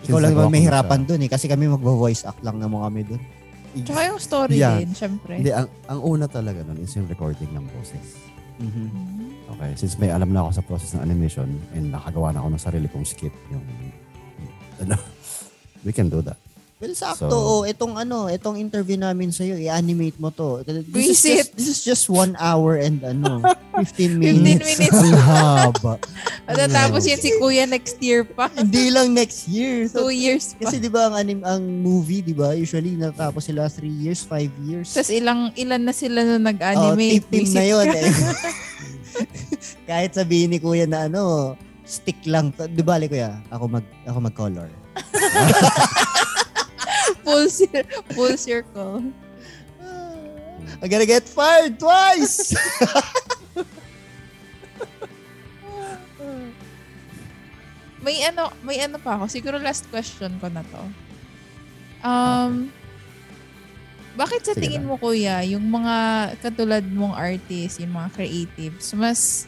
Ikaw lang naman may hirapan dun eh, kasi kami magbo-voice act lang naman kami dun. Tsaka yung story yeah. din, syempre. Hindi, ang, ang una talaga nun is yung recording ng process. Mm-hmm. Okay, since may alam na ako sa process ng animation and nakagawa na ako ng sarili kong skit, yung... ano, we can do that. Well, sakto, so, oh, itong ano, itong interview namin sa'yo, i-animate mo to. This is just, this is just one hour and ano, fifteen minutes. fifteen minutes. Ang haba. At tapos yan si Kuya next year pa. Hindi lang next year. So, Two years pa. Kasi di ba ang, anim, ang movie, di ba, usually natapos sila three years, five years. Tapos ilang, ilan na sila na nag-animate. Oh, tip-tip na yun eh. Kahit sabihin ni Kuya na ano, stick lang. Di ba, ali Kuya, ako mag ako mag-color. Full, cir- full circle. I'm gonna get fired twice! may ano, may ano pa ako. Siguro last question ko na to. Um, bakit sa tingin mo, Kuya, yung mga katulad mong artist, yung mga creatives, mas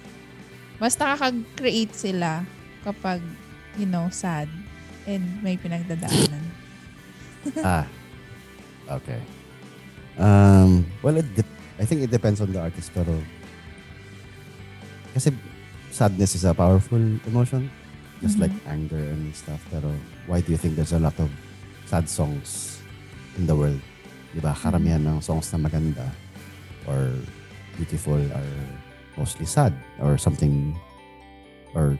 mas nakaka-create sila kapag, you know, sad and may pinagdadaanan? ah. Okay. Um, well, it de- I think it depends on the artist, pero kasi sadness is a powerful emotion, just mm-hmm. like anger and stuff. Pero why do you think there's a lot of sad songs in the world? Diba? Karamihan ng songs na maganda or beautiful are mostly sad or something, or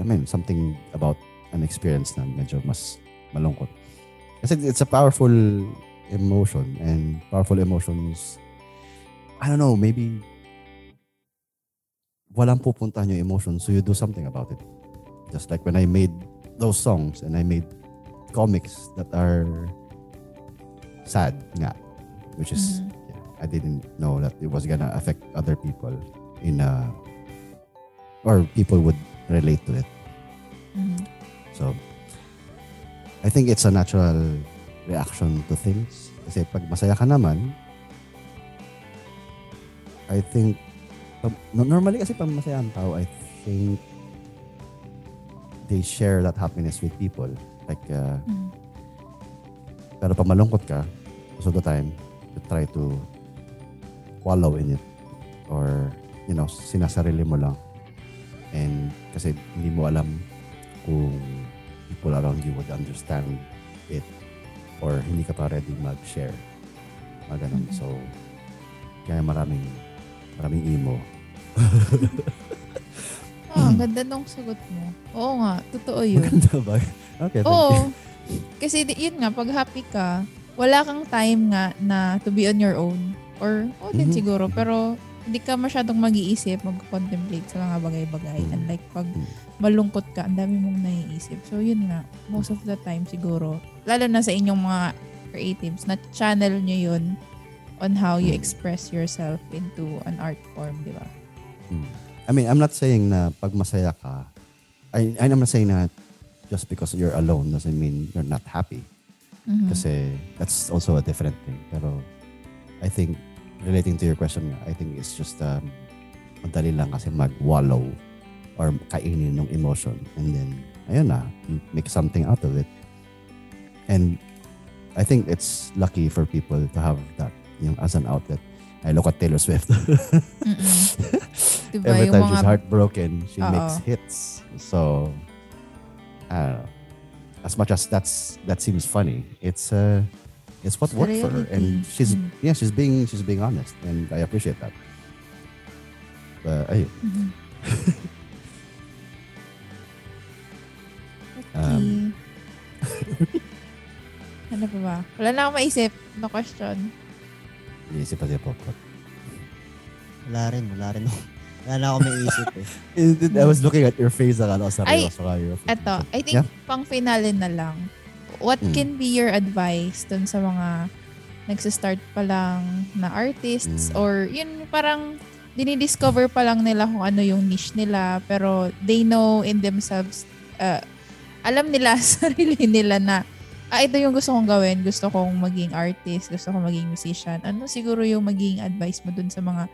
I mean, something about an experience na medyo mas malungkot. Kasi it's a powerful emotion, and powerful emotions, I don't know, maybe walang pupuntahan yung emotion, so you do something about it. Just like when I made those songs and I made comics that are sad nga, which is mm-hmm. yeah, I didn't know that it was gonna affect other people in a, or people would relate to it. Mm-hmm. So I think it's a natural reaction to things. Kasi pag masaya ka naman, I think normally kasi pag masaya ang tao, I think they share that happiness with people. Like, uh, mm-hmm. pero pag malungkot ka, most of the time, you try to wallow in it. Or, you know, sinasarili mo lang. And kasi hindi mo alam kung people around you would understand it. Or hindi ka pa ready mag-share. Maganon. Mm-hmm. So, kaya maraming, maraming emo. Oh, ganda nung sagot mo. Oo nga, totoo yun. Maganda ba? Okay, thank Oo. you. Kasi yun nga, pag happy ka, wala kang time nga na to be on your own. Or, oh din mm-hmm. siguro, pero hindi ka masyadong mag-iisip, mag-contemplate sa mga bagay-bagay. Mm-hmm. Unlike pag malungkot ka, ang dami mong naiisip. So yun nga, most of the time siguro, lalo na sa inyong mga creatives, na-channel nyo yun on how you mm-hmm. express yourself into an art form, di ba? Mm-hmm. I mean, I'm not saying na pag masaya ka, I, I'm not saying na just because you're alone doesn't mean you're not happy. Mm-hmm. Kasi that's also a different thing. Pero I think, relating to your question, I think it's just um, madali lang kasi mag-wallow or kainin ng emotion. And then, ayun na, you make something out of it. And I think it's lucky for people to have that, you know, as an outlet. I look at Taylor Swift. Diba, every time mga... she's heartbroken, she Uh-oh. makes hits. So, I don't know. As much as that's that seems funny, it's uh, it's what worked for her, and she's mm-hmm. yeah, she's being she's being honest, and I appreciate that. But ayun. Mm-hmm. Okay. Um, ano pa ba? Wala na akong maisip. No question. Iisip pa siya po. Wala rin, wala rin. Wala na ako may isip eh. I was looking at your face. Akala ko sarili ko kayo. Eto, I think yeah? pang finale na lang. What mm. can be your advice dun sa mga nagsistart pa lang na artists mm. or yun parang dinidiscover pa lang nila kung ano yung niche nila, pero they know in themselves, uh, alam nila, sarili nila na ah, ito yung gusto kong gawin. Gusto kong maging artist. Gusto kong maging musician. Ano siguro yung magiging advice mo dun sa mga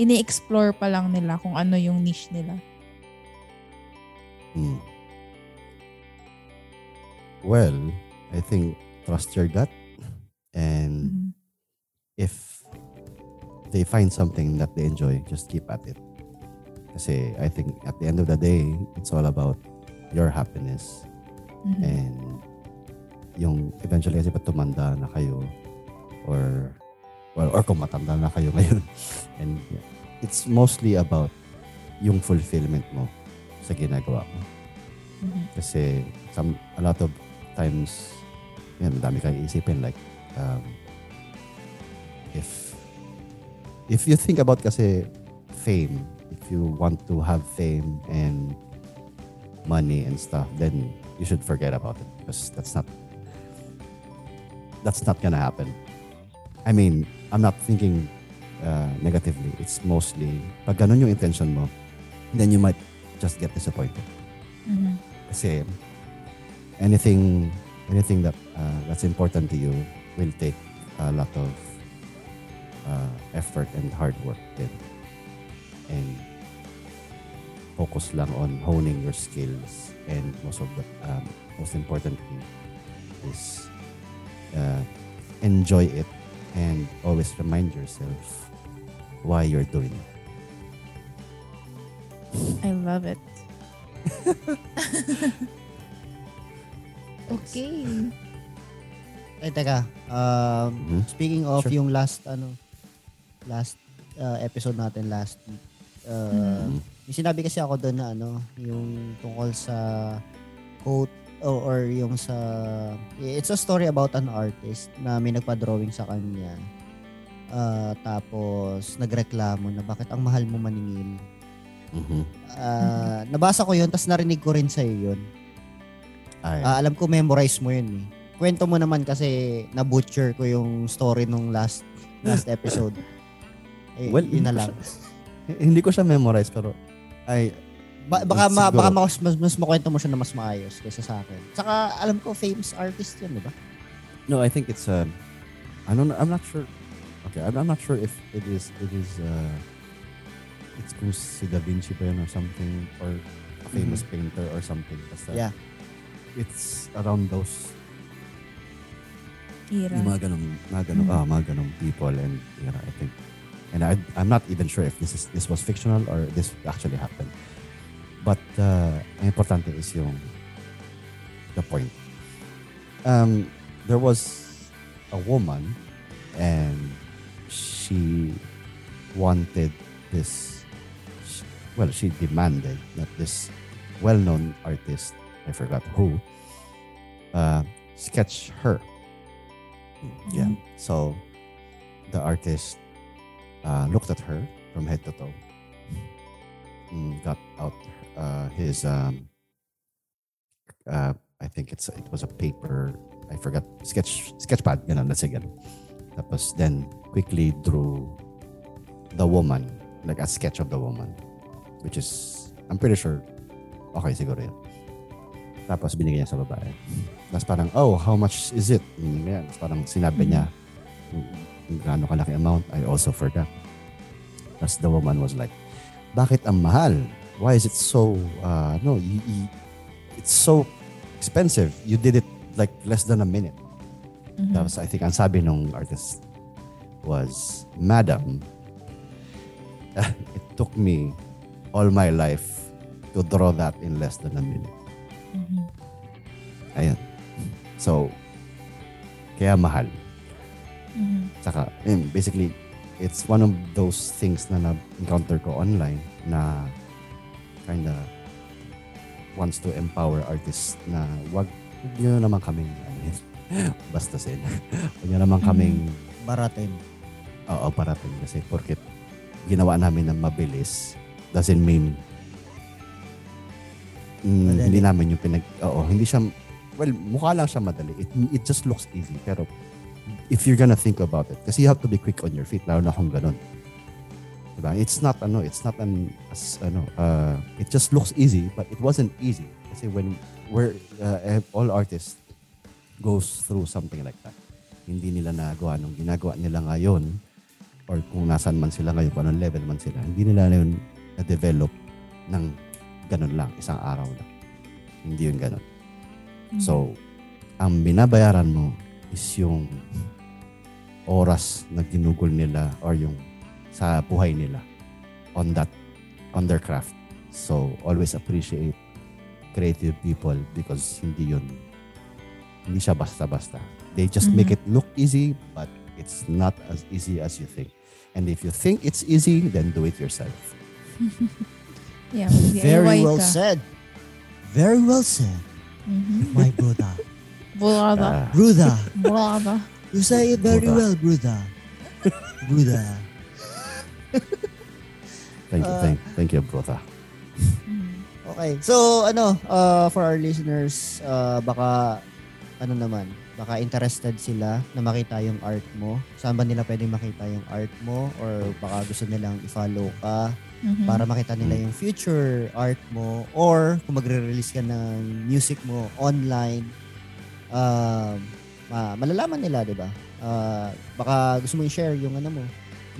ini-explore pa lang nila kung ano yung niche nila? Hmm. Well, I think trust your gut. And mm-hmm. if they find something that they enjoy, just keep at it. Kasi I think at the end of the day, it's all about your happiness. Mm-hmm. And yung eventually kasi pag tumanda na kayo or well, or kung matanda na kayo ngayon, and yeah, it's mostly about yung fulfillment mo sa ginagawa mo. Mm-hmm. Kasi some, a lot of times yan, dami kang iisipin like um, if if you think about kasi fame, if you want to have fame and money and stuff, then you should forget about it because that's not That's not gonna happen. I mean, I'm not thinking uh, negatively. It's mostly, pag ganun yung intention mo, then you might just get disappointed. Mm-hmm. Kasi anything anything that uh, that's important to you will take a lot of uh, effort and hard work then. And focus lang on honing your skills, and most of the um, most important thing is uh, enjoy it and always remind yourself why you're doing it. I love it. Okay. Eh, teka. Um, mm-hmm. Speaking of sure. yung last, ano, last uh, episode natin last week, uh, mm-hmm. may sinabi kasi ako doon na, ano, yung tungkol sa quote or, or yung sa, it's a story about an artist na may nagpa-drawing sa kanya. Uh, tapos, nagreklamo na bakit ang mahal mo maningil. Mm-hmm. Uh, nabasa ko yun, tapos narinig ko rin sa'yo yun. Uh, alam ko memorize mo yun eh. Kwento mo naman kasi na-butcher ko yung story nung last last episode. Eh, well, yun na lang. Siya, hindi ko siya memorize pero ay ba- baka ma- baka mas, mas, mas makwento mo siya na mas maayos kaysa sa akin. Saka alam ko famous artist yun, di ba? No, I think it's um I don't know, I'm not sure. Okay, I'm, I'm not sure if it is it is uh it's kung si Da Vinci pa yun or something or a famous mm-hmm. painter or something. Basta, yeah. It's around those era. Yung mga ganong, mga ganong, mm-hmm. ah, mga ganong people and you know, I think, and I, I'm not even sure if this is this was fictional or this actually happened. But uh, ang importante is yung the point. Um, there was a woman and she wanted this. She, well, she demanded that this well-known artist. I forgot who uh, sketched her. Yeah. Mm-hmm. So the artist uh, looked at her from head to toe. Mm, got out uh, his. Um, uh, I think it's it was a paper. I forgot sketch sketchpad. You know, let's say. Tapos then quickly drew the woman, like a sketch of the woman, which is I'm pretty sure. Okay, siguro yun. Tapos binigay niya sa babae. Tapos parang, oh, how much is it? Tapos parang sinabi niya, gano'ng kalaki amount, I also forgot. Tapos the woman was like, bakit ang mahal? Why is it so, uh, no, y- y- it's so expensive. You did it like less than a minute. Mm-hmm. Tapos I think ang sabi nung artist was, Madam, it took me all my life to draw that in less than a minute. Mm-hmm. Ayan. So, kaya mahal. Mm-hmm. Saka, basically, it's one of those things na na-encounter ko online na kinda wants to empower artists na wag nyo naman kaming bastasin. Wag nyo naman kaming mm-hmm. baratin. Oo, baratin. Kasi porket ginawa namin ng mabilis doesn't mean Mm, hindi namin yung pinag... Oo, hindi siya... Well, mukha lang siya madali. It, it just looks easy. Pero if you're gonna think about it, kasi you have to be quick on your feet. Lalo na kung ganun. Diba? It's not, ano, it's not an... As, ano, uh, it just looks easy, but it wasn't easy. Kasi when we're... Uh, all artists goes through something like that. Hindi nila nagawa nung ginagawa nila ngayon or kung nasan man sila ngayon, kung anong level man sila. Hindi nila na yun na-develop ng... ganun lang, isang araw lang. Hindi yun ganun. Mm-hmm. So, ang binabayaran mo is yung oras na ginugol nila or yung sa buhay nila on that, on their craft. So, always appreciate creative people because hindi yun, hindi siya basta-basta. They just mm-hmm. make it look easy but it's not as easy as you think. And if you think it's easy, then do it yourself. Yeah, very well said. Very well said. Mm-hmm. My brother. Brother. Uh, brother. Brother. You say it very brother. well, brother. Brother. Thank you, uh, thank, thank you, brother. Okay, so ano, uh, for our listeners, uh, baka, ano naman, baka interested sila na makita yung art mo. Saan ba nila pwedeng makita yung art mo? Or baka gusto nilang i-follow ka? mm-hmm. para makita nila yung future art mo, or kung magre-release ka ng music mo online, uh, malalaman nila, di ba? Uh, baka gusto mo i-share yung ano mo,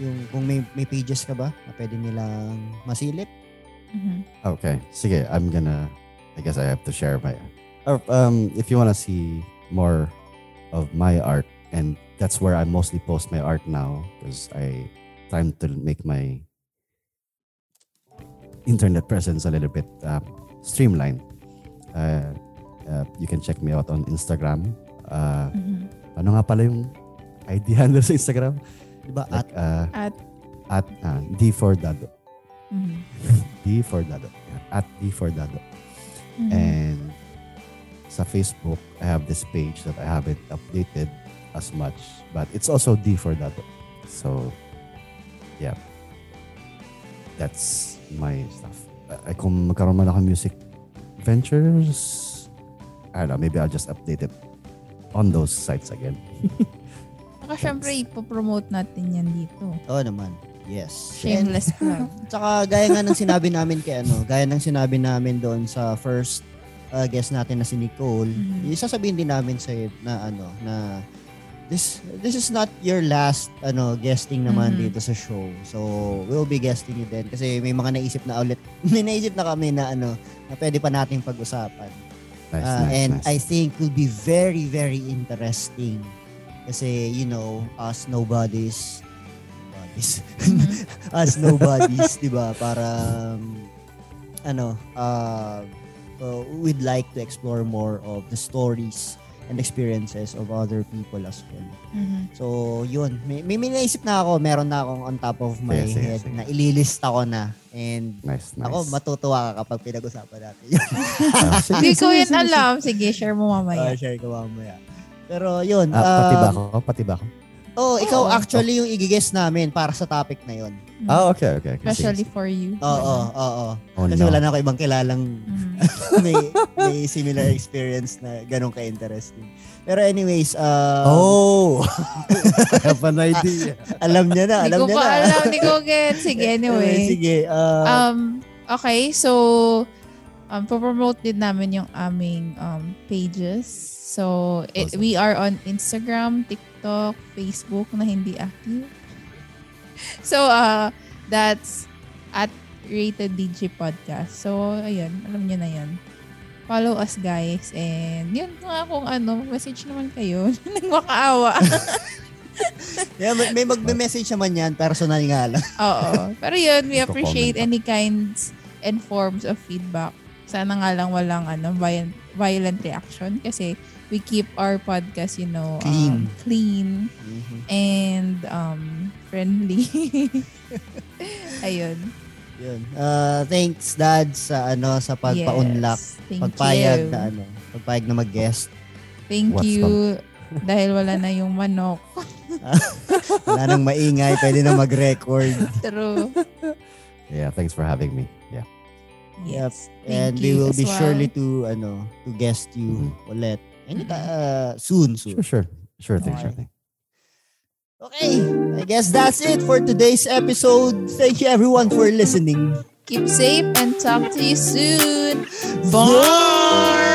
yung kung may, may pages ka ba na pwede nilang masilip. Mm-hmm. Okay. Sige, I'm gonna, I guess I have to share my, or, um, if you wanna see more of my art, and that's where I mostly post my art now because I time to make my internet presence a little bit uh, streamlined. Uh, uh, you can check me out on Instagram. Uh, mm-hmm. Ano nga pala yung I D handle sa Instagram? Diba? Like, at, uh, at at uh, D for Dado. Mm-hmm. D for Dado. At D for Dado. Mm-hmm. And sa Facebook, I have this page that I haven't updated as much, but it's also D for Dado. So, yeah. That's my stuff. I, kung magkaroon man ako music ventures, I don't know, maybe I'll just update it on those sites again. Saka syempre, ipopromote natin yan dito. Oo naman. Yes. Shameless plug. Saka gaya nga ng sinabi namin kay ano, gaya ng sinabi namin doon sa first Uh, guest natin na si Nicole, mm-hmm. isasabihin din namin sa'yo na ano, na this this is not your last ano guesting naman mm-hmm. dito sa show. So, we'll be guesting you din kasi may mga naisip na ulit. May naisip na kami na ano, na pwede pa nating pag-usapan. Nice, uh, nice, and nice. I think will be very, very interesting kasi, you know, us nobodies, nobodies. Mm-hmm. us nobodies, diba? Para, um, ano, ah, uh, Uh, we'd like to explore more of the stories and experiences of other people as well. Mm-hmm. So, yun. May, may naisip na ako. Meron na akong on top of my yes, head yes, yes. na ililista ko na. And nice, nice. Ako, matutuwa ka kapag pinag-usapan natin. Hindi ko yun alam. Sige, share mo mamaya. Uh, share ko mamaya. Pero yun. Uh, um, pati ba ako? Pati ba ako? Oh, ikaw oh, actually oh. yung i-guess namin para sa topic na yun. Oh, okay, okay. okay. Especially for you. Oo, oo, oo. Kasi wala na ako ibang kilalang mm. may, may similar experience na ganun ka-interesting. Pero anyways, um, oh! I have an idea. Alam niya na, alam niya na. Hindi ko pa alam, hindi ko get. Sige, anyway. Sige. Uh, um, okay, so um, po-promote din namin yung aming um, pages. So, it, awesome. We are on Instagram, TikTok, Facebook na hindi active. So, uh, that's at Rated D G Podcast. So, ayun. Alam niyo na yan. Follow us, guys. And yun nga kung ano, message naman kayo. Nagmakaawa. yeah, may mag-message naman yan. Personal nga lang. Oo. Pero yun, we appreciate any kinds and forms of feedback. Sana nga lang walang ano, violent, violent reaction kasi we keep our podcast, you know, clean, um, clean mm-hmm. and um, friendly. Ayun. Yun. Uh, thanks, Dad, sa ano sa pagpa-unlock, yes, pagpayag you. na ano, pagpayag na mag-guest. Thank What's you on? Dahil wala na yung manok. Wala nang maingay, pwede na mag-record. True. Yeah, thanks for having me. Yeah. Yes. Yep. And we will be well. surely to ano, to guest you mm-hmm. ulit. And uh, soon, soon. Sure, sure. Sure thing, right. sure thing. Okay, I guess that's it for today's episode. Thank you everyone for listening. Keep safe and talk to you soon. Bye! Bye.